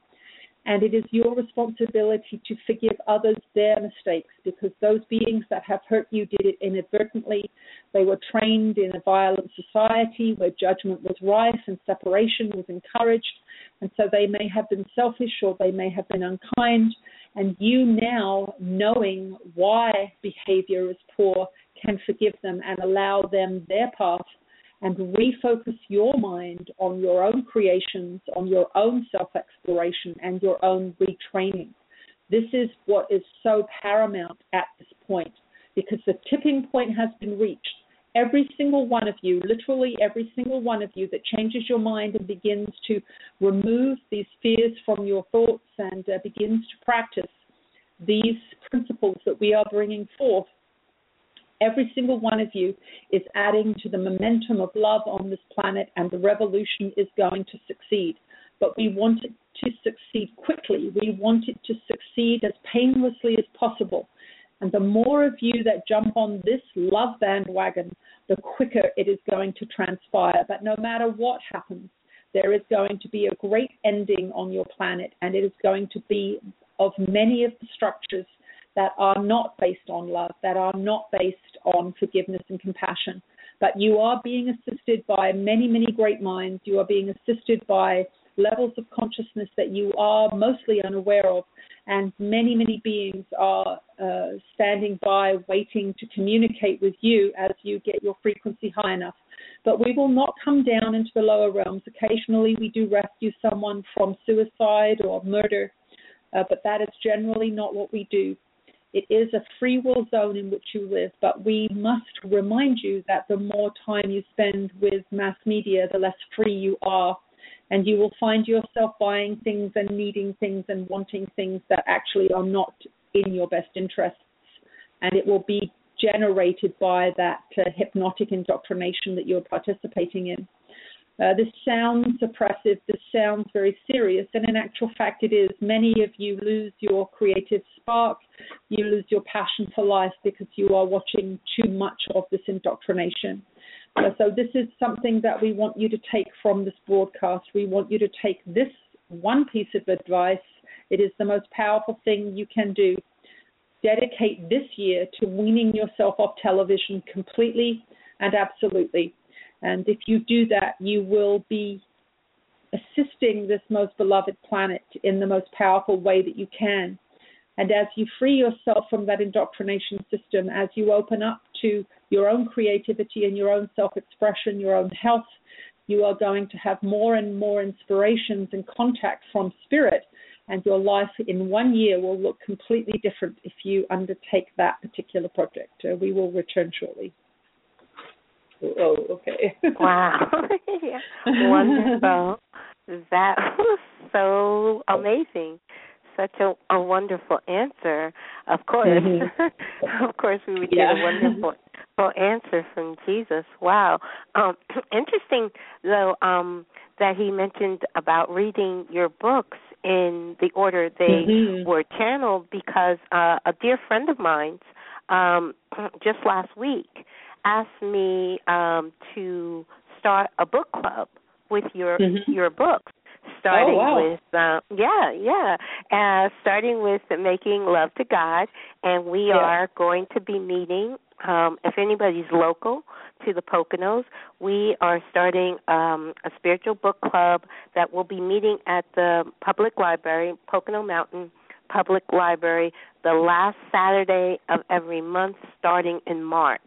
And it is your responsibility to forgive others their mistakes, because those beings that have hurt you did it inadvertently. They were trained in a violent society where judgment was rife and separation was encouraged. And so they may have been selfish or they may have been unkind. And you now, knowing why behavior is poor, can forgive them and allow them their path, and refocus your mind on your own creations, on your own self-exploration, and your own retraining. This is what is so paramount at this point, because the tipping point has been reached. Every single one of you, literally every single one of you that changes your mind and begins to remove these fears from your thoughts and begins to practice these principles that we are bringing forth, every single one of you is adding to the momentum of love on this planet, and the revolution is going to succeed. But we want it to succeed quickly. We want it to succeed as painlessly as possible. And the more of you that jump on this love bandwagon, the quicker it is going to transpire. But no matter what happens, there is going to be a great ending on your planet, and it is going to be of many of the structures that are not based on love, that are not based on forgiveness and compassion. But you are being assisted by many, many great minds. You are being assisted by levels of consciousness that you are mostly unaware of. And many, many beings are standing by, waiting to communicate with you as you get your frequency high enough. But we will not come down into the lower realms. Occasionally we do rescue someone from suicide or murder, but that is generally not what we do. It is a free will zone in which you live, but we must remind you that the more time you spend with mass media, the less free you are. And you will find yourself buying things and needing things and wanting things that actually are not in your best interests. And it will be generated by that hypnotic indoctrination that you're participating in. This sounds oppressive, this sounds very serious, and in actual fact it is. Many of you lose your creative spark, you lose your passion for life because you are watching too much of this indoctrination. So this is something that we want you to take from this broadcast. We want you to take this one piece of advice. It is the most powerful thing you can do. Dedicate this year to weaning yourself off television completely and absolutely. And if you do that, you will be assisting this most beloved planet in the most powerful way that you can. And as you free yourself from that indoctrination system, as you open up to your own creativity and your own self-expression, your own health, you are going to have more and more inspirations and contact from spirit. And your life in 1 year will look completely different if you undertake that particular project. We will return shortly. Oh, okay. Wow. Yeah. Wonderful. That was so amazing. Such a wonderful answer. Of course. Mm-hmm. Of course, we would get a wonderful answer from Jesus. Wow. Interesting, though, that he mentioned about reading your books in the order they were channeled, because a dear friend of mine's just last week asked me to start a book club with your books, starting with starting with Making Love to God, and we are going to be meeting. If anybody's local to the Poconos, we are starting a spiritual book club that will be meeting at the public library, Pocono Mountain Public Library, the last Saturday of every month, starting in March.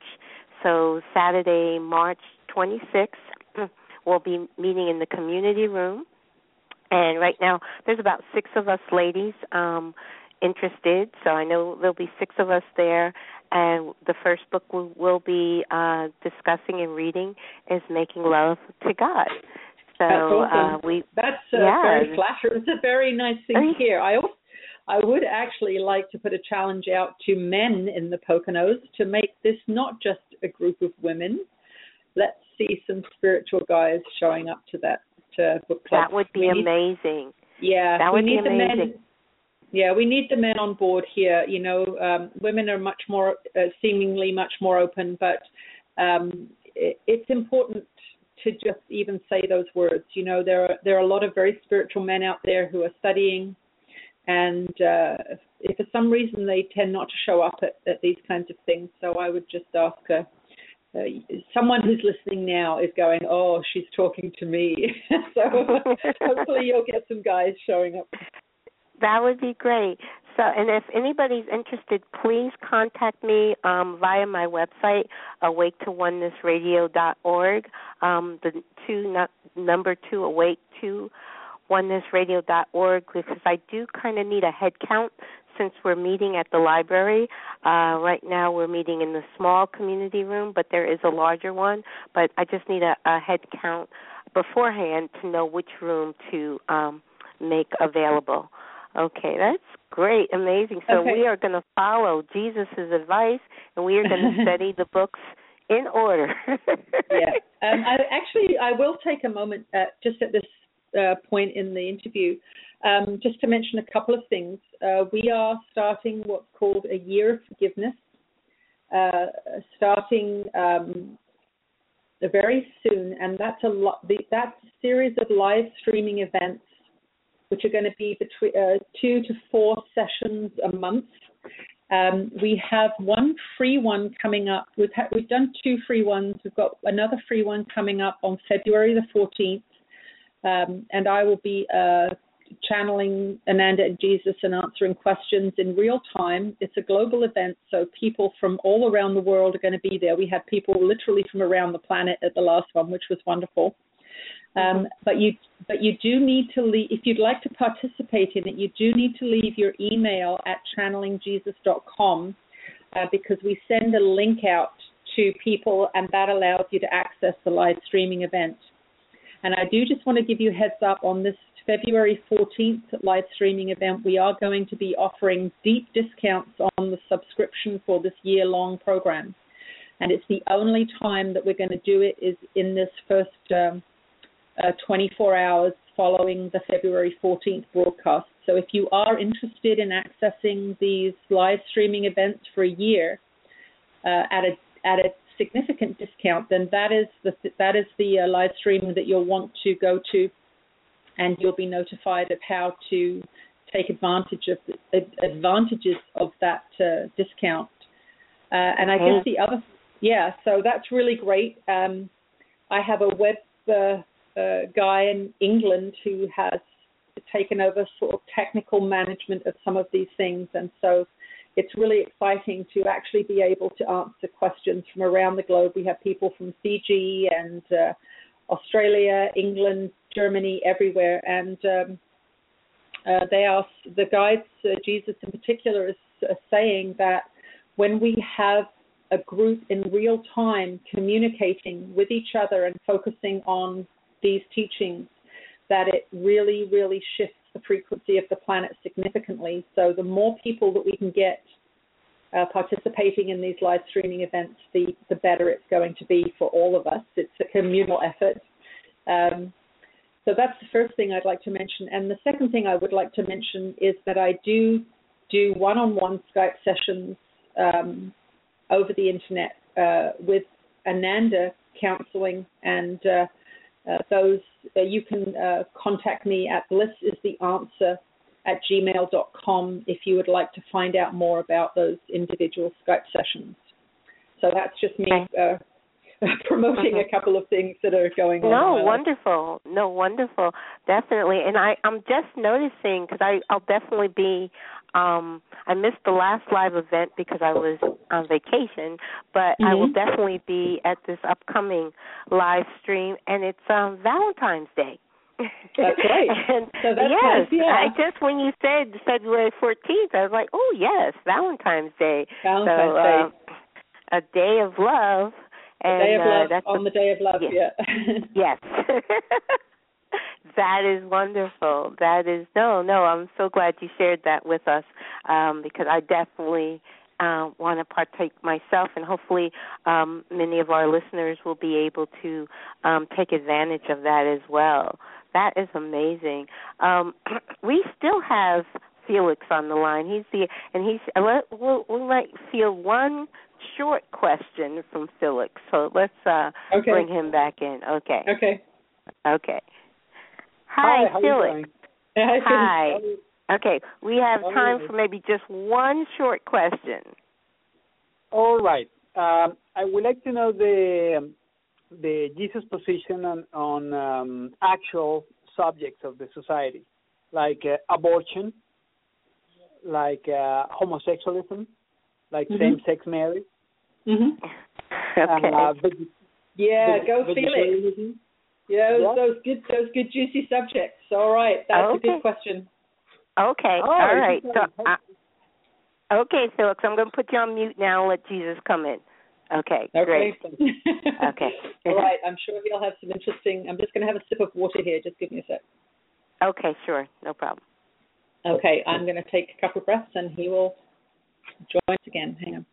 So Saturday, March 26th, we'll be meeting in the community room. And right now, there's about 6 of us ladies interested, so I know there'll be 6 of us there. And the first book we'll be discussing and reading is Making Love to God. So that's awesome. Very flatter. It's a very nice thing to hear. I would actually like to put a challenge out to men in the Poconos to make this not just a group of women. Let's see some spiritual guys showing up to that book club. That would be amazing. Yeah, that would be amazing. Yeah, we need the men on board here. You know, women are much more, seemingly much more open, but it's important to just even say those words. You know, there are a lot of very spiritual men out there who are studying, and if for some reason they tend not to show up at these kinds of things. So I would just ask someone who's listening now is going, oh, she's talking to me. So hopefully you'll get some guys showing up. That would be great. So, and if anybody's interested, please contact me via my website, awaketooonenessradio.org. Number 2, awaketooonenessradio.org, because I do kind of need a head count since we're meeting at the library. Right now we're meeting in the small community room, but there is a larger one. But I just need a head count beforehand to know which room to make available. Okay, that's great, amazing. So we are going to follow Jesus' advice, and we are going to study the books in order. I will take a moment just at this point in the interview just to mention a couple of things. We are starting what's called a year of forgiveness, starting very soon, and that's that's a series of live streaming events, which are going to be between 2 to 4 sessions a month. We have one free one coming up. We've done 2 free ones. We've got another free one coming up on February the 14th. And I will be channeling Ananda and Jesus and answering questions in real time. It's a global event, so people from all around the world are going to be there. We had people literally from around the planet at the last one, which was wonderful. But you do need to leave, if you'd like to participate in it, you do need to leave your email at channelingjesus.com because we send a link out to people, and that allows you to access the live streaming event. And I do just want to give you a heads up on this February 14th live streaming event. We are going to be offering deep discounts on the subscription for this year-long program. And it's the only time that we're going to do it is in this first 24 hours following the February 14th broadcast. So if you are interested in accessing these live streaming events for a year at a significant discount, then that is the live stream that you'll want to go to, and you'll be notified of how to take advantage of advantages of that discount. And I guess the other, so that's really great. I have a web guy in England who has taken over sort of technical management of some of these things, and so it's really exciting to actually be able to answer questions from around the globe. We have people from Fiji and Australia, England, Germany, everywhere, and they are the guides. Jesus in particular is saying that when we have a group in real time communicating with each other and focusing on these teachings, that it really, really shifts the frequency of the planet significantly. So the more people that we can get participating in these live streaming events, the better it's going to be for all of us. It's a communal effort. So that's the first thing I'd like to mention. And the second thing I would like to mention is that I do one-on-one Skype sessions over the internet with Ananda Counseling, and those you can contact me at blissistheanswer@gmail.com if you would like to find out more about those individual Skype sessions. So that's just me promoting a couple of things that are going on. No, wonderful. Definitely. And I'm just noticing, because I'll definitely be, I missed the last live event because I was on vacation, but I will definitely be at this upcoming live stream, and it's Valentine's Day. That's right. And so that's I just, when you said February 14th, I was like, oh, yes, Valentine's Day. Valentine's Day. A day of love. And, the day of love, yes. That is wonderful. That is, no, I'm so glad you shared that with us, because I definitely want to partake myself, and hopefully many of our listeners will be able to take advantage of that as well. That is amazing. We still have Felix on the line. We'll let feel one short question from Felix. So let's bring him back in. Okay. Hi, Felix. Hi. Okay, we have time for maybe just one short question. All right. I would like to know the Jesus position on actual subjects of the society, like abortion, like homosexualism, like same-sex marriage. Okay. Go Felix. Those good juicy subjects. All right, that's a good question. Okay. Oh, all right. Okay, Felix, I'm going to put you on mute now and let Jesus come in. Okay. Great. Okay. All right, I'm sure he'll have some interesting. I'm just going to have a sip of water here. Just give me a sec. Okay, sure. No problem. Okay, I'm going to take a couple of breaths and he will join us again. Hang on.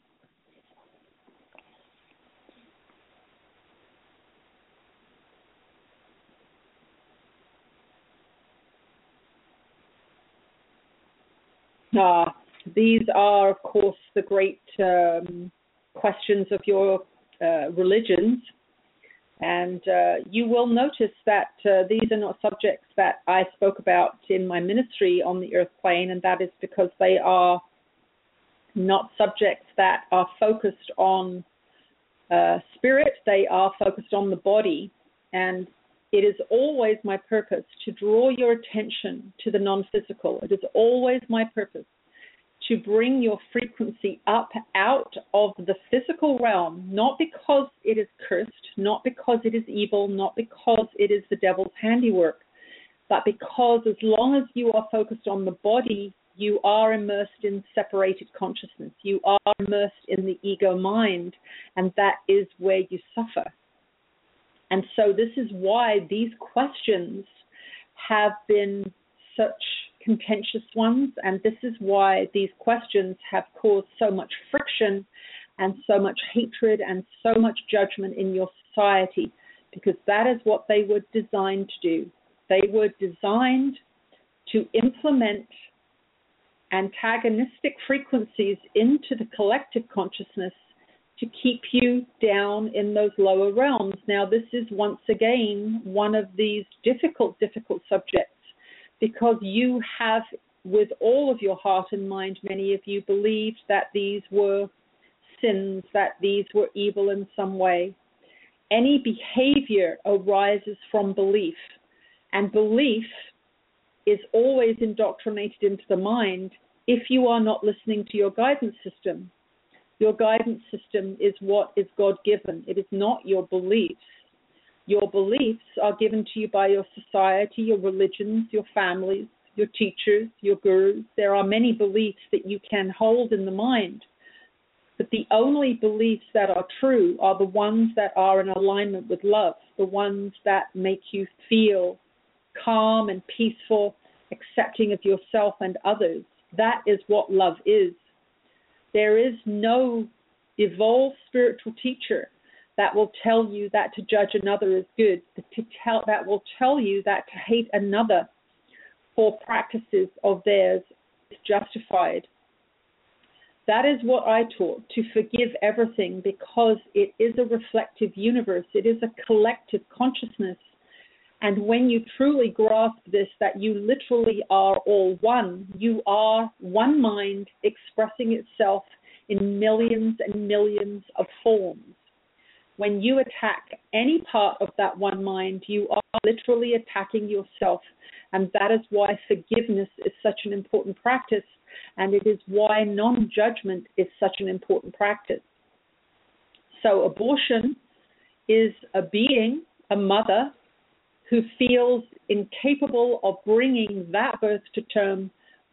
These are, of course, the great questions of your religions. And you will notice that these are not subjects that I spoke about in my ministry on the earth plane, and that is because they are not subjects that are focused on spirit. They are focused on the body. And it is always my purpose to draw your attention to the non-physical. It is always my purpose to bring your frequency up out of the physical realm, not because it is cursed, not because it is evil, not because it is the devil's handiwork, but because as long as you are focused on the body, you are immersed in separated consciousness. You are immersed in the ego mind, and that is where you suffer. And so this is why these questions have been such contentious ones, and this is why these questions have caused so much friction and so much hatred and so much judgment in your society, because that is what they were designed to do. They were designed to implement antagonistic frequencies into the collective consciousness to keep you down in those lower realms. Now, this is once again one of these difficult subjects, because you have, with all of your heart and mind, many of you believed that these were sins, that these were evil in some way. Any behavior arises from belief, and belief is always indoctrinated into the mind if you are not listening to your guidance system. Your guidance system is what is God-given. It is not your beliefs. Your beliefs are given to you by your society, your religions, your families, your teachers, your gurus. There are many beliefs that you can hold in the mind. But the only beliefs that are true are the ones that are in alignment with love, the ones that make you feel calm and peaceful, accepting of yourself and others. That is what love is. There is no evolved spiritual teacher that will tell you that to judge another is good, that will tell you that to hate another for practices of theirs is justified. That is what I taught, to forgive everything, because it is a reflective universe. It is a collective consciousness. And when you truly grasp this, that you literally are all one, you are one mind expressing itself in millions and millions of forms. When you attack any part of that one mind, you are literally attacking yourself. And that is why forgiveness is such an important practice. And it is why non-judgment is such an important practice. So abortion is a being, a mother, who feels incapable of bringing that birth to term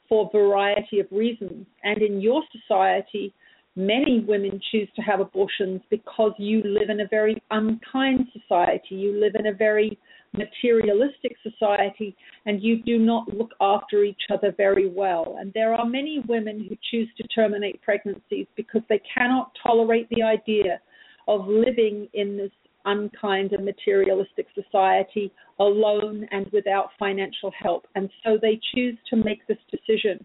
for a variety of reasons. And in your society, many women choose to have abortions because you live in a very unkind society. You live in a very materialistic society, and you do not look after each other very well. And there are many women who choose to terminate pregnancies because they cannot tolerate the idea of living in this unkind and materialistic society alone and without financial help. And so they choose to make this decision.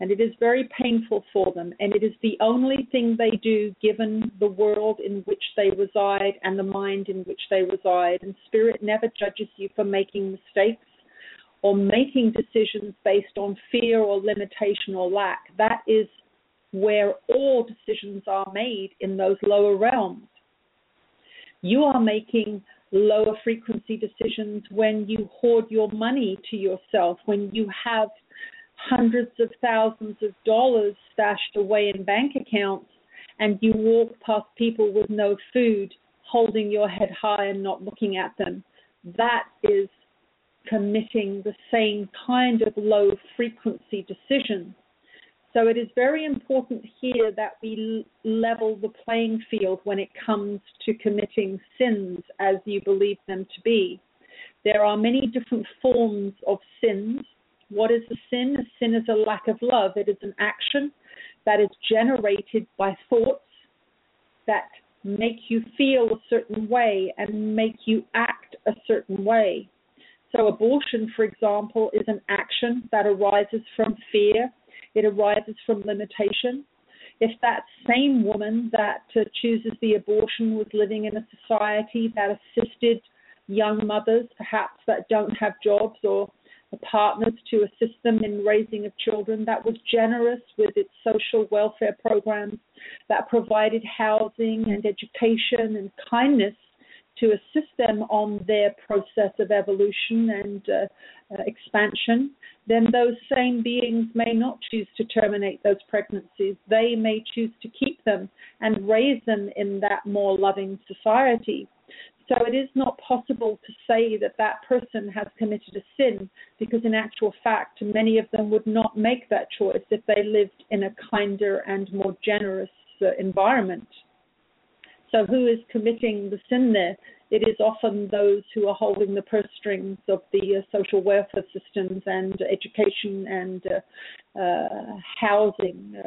And it is very painful for them. And it is the only thing they do given the world in which they reside and the mind in which they reside. And spirit never judges you for making mistakes or making decisions based on fear or limitation or lack. That is where all decisions are made, in those lower realms. You are making lower frequency decisions when you hoard your money to yourself, when you have hundreds of thousands of dollars stashed away in bank accounts, and you walk past people with no food, holding your head high and not looking at them. That is committing the same kind of low frequency decision. So it is very important here that we level the playing field when it comes to committing sins as you believe them to be. There are many different forms of sins. What is a sin? A sin is a lack of love. It is an action that is generated by thoughts that make you feel a certain way and make you act a certain way. So abortion, for example, is an action that arises from fear. It arises from limitation. If that same woman that chooses the abortion was living in a society that assisted young mothers, perhaps that don't have jobs, or partners to assist them in raising of children, that was generous with its social welfare programs, that provided housing and education and kindness to assist them on their process of evolution and expansion, then those same beings may not choose to terminate those pregnancies. They may choose to keep them and raise them in that more loving society. So it is not possible to say that that person has committed a sin, because in actual fact, many of them would not make that choice if they lived in a kinder and more generous environment. So who is committing the sin there? It is often those who are holding the purse strings of the social welfare systems and education and housing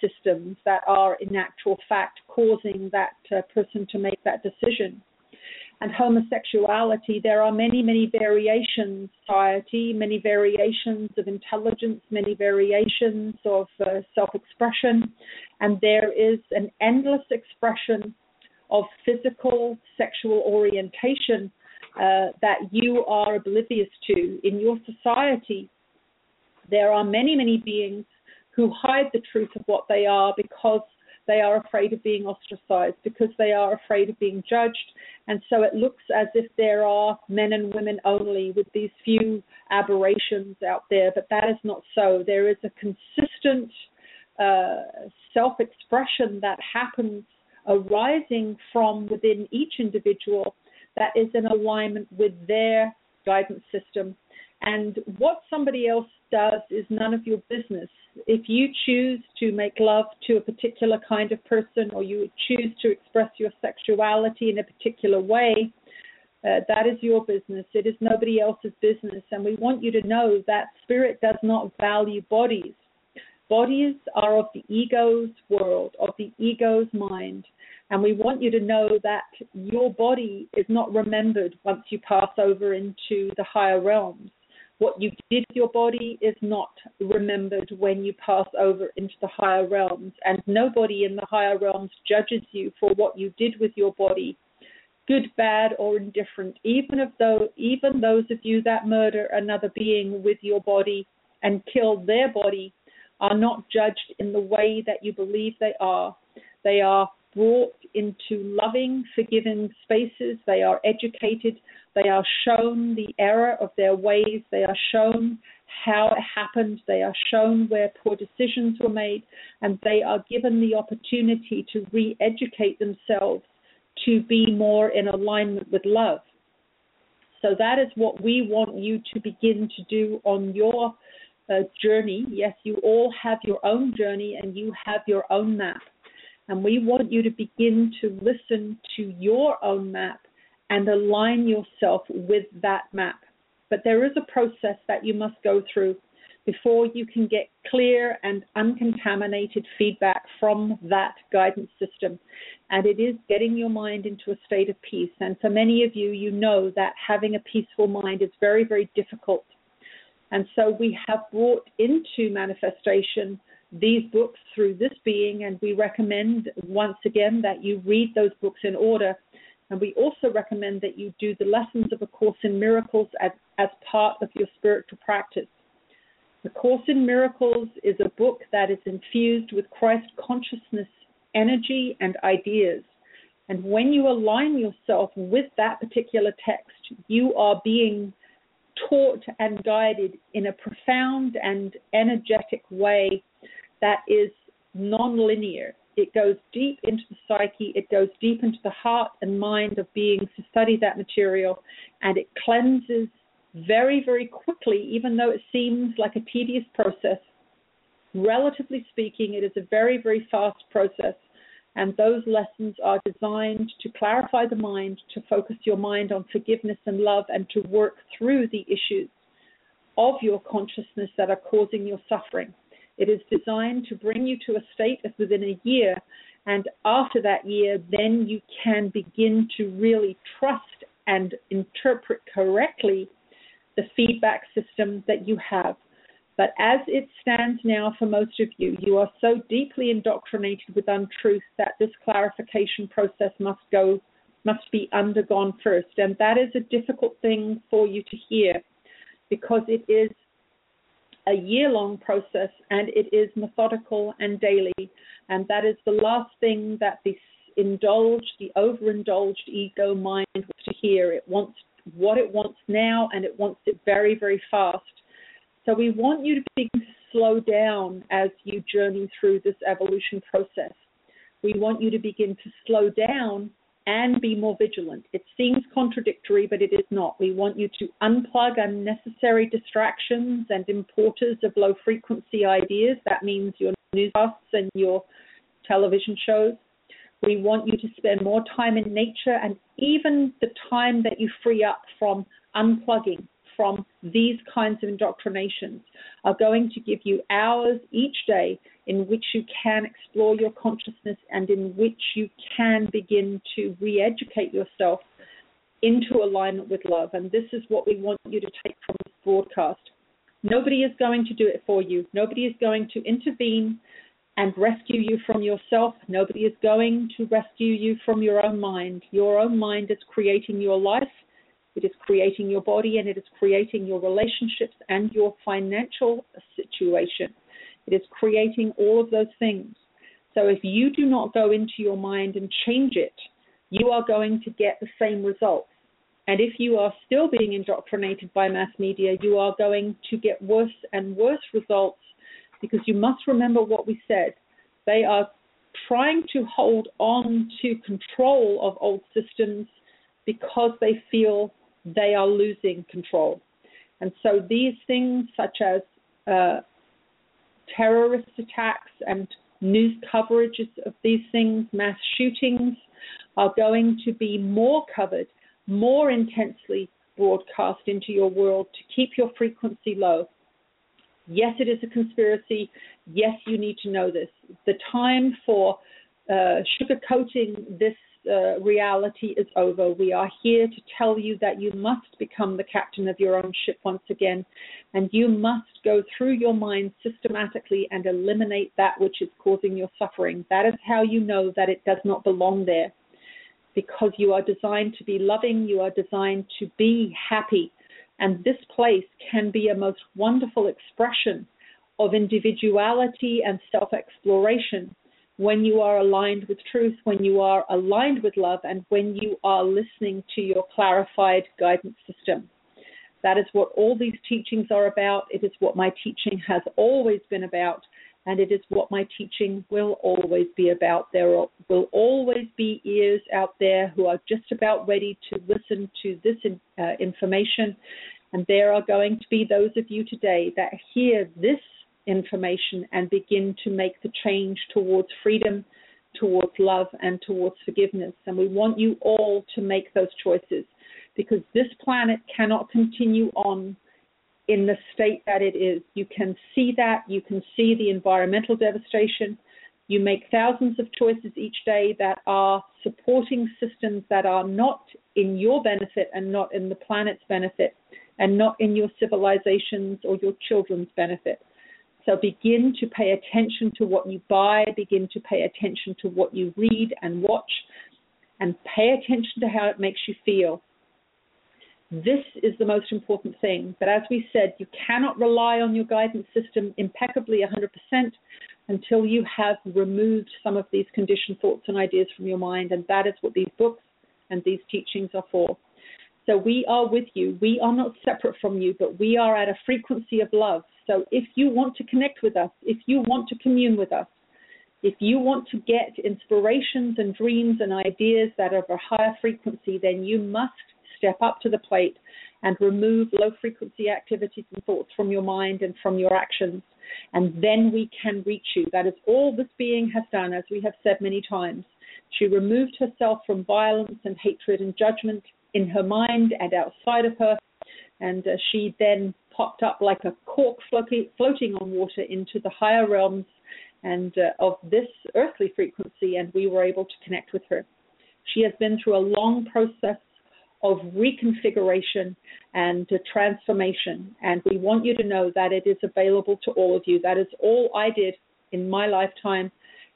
systems that are in actual fact causing that person to make that decision. And homosexuality, there are many, many variations, society, many variations of intelligence, many variations of self-expression. And there is an endless expression of physical, sexual orientation that you are oblivious to. In your society, there are many, many beings who hide the truth of what they are because they are afraid of being ostracized, because they are afraid of being judged. And so it looks as if there are men and women only, with these few aberrations out there, but that is not so. There is a consistent self-expression that happens arising from within each individual that is in alignment with their guidance system. And what somebody else does is none of your business. If you choose to make love to a particular kind of person, or you choose to express your sexuality in a particular way, that is your business. It is nobody else's business. And we want you to know that spirit does not value bodies. Bodies are of the ego's world, of the ego's mind. And we want you to know that your body is not remembered once you pass over into the higher realms. What you did with your body is not remembered when you pass over into the higher realms. And nobody in the higher realms judges you for what you did with your body, good, bad, or indifferent. Even those of you that murder another being with your body and kill their body are not judged in the way that you believe they are. They are brought into loving, forgiving spaces. They are educated. They are shown the error of their ways. They are shown how it happened. They are shown where poor decisions were made. And they are given the opportunity to re-educate themselves to be more in alignment with love. So that is what we want you to begin to do on your journey. Yes, you all have your own journey and you have your own map. And we want you to begin to listen to your own map and align yourself with that map. But there is a process that you must go through before you can get clear and uncontaminated feedback from that guidance system. And it is getting your mind into a state of peace. And for many of you, you know that having a peaceful mind is very, very difficult. And so we have brought into manifestation these books through this being, and we recommend once again that you read those books in order. And we also recommend that you do the lessons of A Course in Miracles as part of your spiritual practice. A Course in Miracles is a book that is infused with Christ consciousness, energy, and ideas. And when you align yourself with that particular text, you are being taught and guided in a profound and energetic way that is non-linear. It goes deep into the psyche, it goes deep into the heart and mind of beings to study that material, and it cleanses very, very quickly, even though it seems like a tedious process. Relatively speaking, it is a very, very fast process, and those lessons are designed to clarify the mind, to focus your mind on forgiveness and love, and to work through the issues of your consciousness that are causing your suffering. It is designed to bring you to a state of within a year, and after that year, then you can begin to really trust and interpret correctly the feedback system that you have. But as it stands now for most of you, you are so deeply indoctrinated with untruth that this clarification process must be undergone first. And that is a difficult thing for you to hear, because it is a year-long process, and it is methodical and daily. And that is the last thing that the overindulged ego mind wants to hear. It wants what it wants now, and it wants it very, very fast. So we want you to begin to slow down as you journey through this evolution process. We want you to begin to slow down and be more vigilant. It seems contradictory, but it is not. We want you to unplug unnecessary distractions and importers of low-frequency ideas. That means your newscasts and your television shows. We want you to spend more time in nature, and even the time that you free up from unplugging from these kinds of indoctrinations are going to give you hours each day in which you can explore your consciousness and in which you can begin to re-educate yourself into alignment with love. And this is what we want you to take from this broadcast. Nobody is going to do it for you. Nobody is going to intervene and rescue you from yourself. Nobody is going to rescue you from your own mind. Your own mind is creating your life. It is creating your body, and it is creating your relationships and your financial situation. It is creating all of those things. So if you do not go into your mind and change it, you are going to get the same results. And if you are still being indoctrinated by mass media, you are going to get worse and worse results, because you must remember what we said. They are trying to hold on to control of old systems because they feel they are losing control. And so these things, such as terrorist attacks and news coverages of these things, mass shootings, are going to be more covered, more intensely broadcast into your world to keep your frequency low. Yes, it is a conspiracy. Yes, you need to know this. The time for sugarcoating this reality is over. We are here to tell you that you must become the captain of your own ship once again, and you must go through your mind systematically and eliminate that which is causing your suffering. That is how you know that it does not belong there, because you are designed to be loving, you are designed to be happy, and this place can be a most wonderful expression of individuality and self-exploration when you are aligned with truth, when you are aligned with love, and when you are listening to your clarified guidance system. That is what all these teachings are about. It is what my teaching has always been about, and it is what my teaching will always be about. There will always be ears out there who are just about ready to listen to this information, and there are going to be those of you today that hear this information and begin to make the change towards freedom, towards love, and towards forgiveness. And we want you all to make those choices, because this planet cannot continue on in the state that it is. You can see that. You can see the environmental devastation. You make thousands of choices each day that are supporting systems that are not in your benefit and not in the planet's benefit and not in your civilization's or your children's benefit. So begin to pay attention to what you buy, begin to pay attention to what you read and watch, and pay attention to how it makes you feel. This is the most important thing. But as we said, you cannot rely on your guidance system impeccably 100% until you have removed some of these conditioned thoughts and ideas from your mind, and that is what these books and these teachings are for. So we are with you. We are not separate from you, but we are at a frequency of love. So if you want to connect with us, if you want to commune with us, if you want to get inspirations and dreams and ideas that are of a higher frequency, then you must step up to the plate and remove low-frequency activities and thoughts from your mind and from your actions, and then we can reach you. That is all this being has done, as we have said many times. She removed herself from violence and hatred and judgment in her mind and outside of her, and she then popped up like a cork floating on water into the higher realms and of this earthly frequency, and we were able to connect with her. She has been through a long process of reconfiguration and transformation, and we want you to know that it is available to all of you. That is all I did in my lifetime,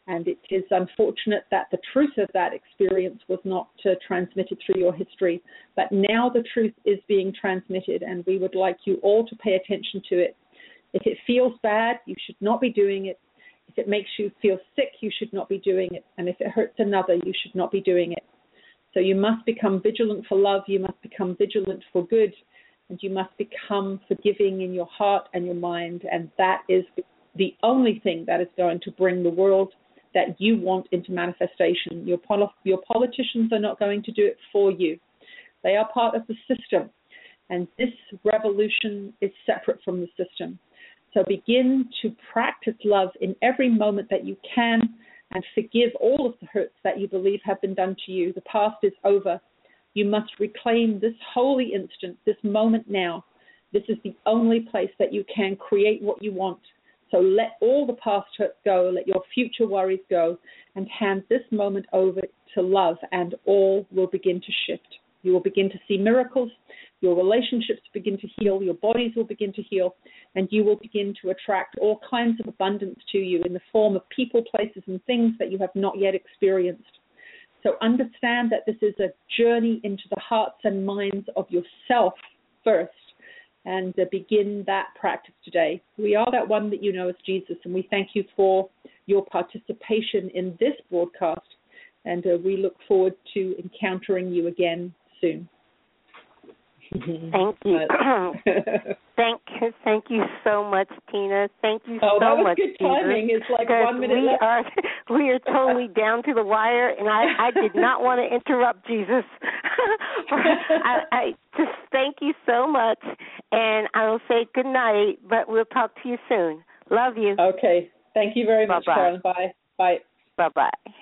and it is unfortunate that the truth of that experience was not transmitted through your history. But now the truth is being transmitted, and we would like you all to pay attention to it. If it feels bad, you should not be doing it. If it makes you feel sick, you should not be doing it. And if it hurts another, you should not be doing it. So you must become vigilant for love, you must become vigilant for good, and you must become forgiving in your heart and your mind. And that is the only thing that is going to bring the world that you want into manifestation. Your politicians are not going to do it for you. They are part of the system, and this revolution is separate from the system. So begin to practice love in every moment that you can, and forgive all of the hurts that you believe have been done to you. The past is over. You must reclaim this holy instant, this moment now. This is the only place that you can create what you want. So let all the past hurts go, let your future worries go, and hand this moment over to love, and all will begin to shift. You will begin to see miracles, your relationships begin to heal, your bodies will begin to heal, and you will begin to attract all kinds of abundance to you in the form of people, places, and things that you have not yet experienced. So understand that this is a journey into the hearts and minds of yourself first, and begin that practice today. We are that one that you know as Jesus, and we thank you for your participation in this broadcast, and we look forward to encountering you again soon. Thank you. Thank you so much, Tina. Thank you so much. Oh, that was good timing. It's like 1 minute left. We are totally down to the wire, and I did not want to interrupt Jesus. I just thank you so much, and I will say good night, but we'll talk to you soon. Love you. Okay. Thank you very much, Caroline. Bye. Bye. Bye-bye.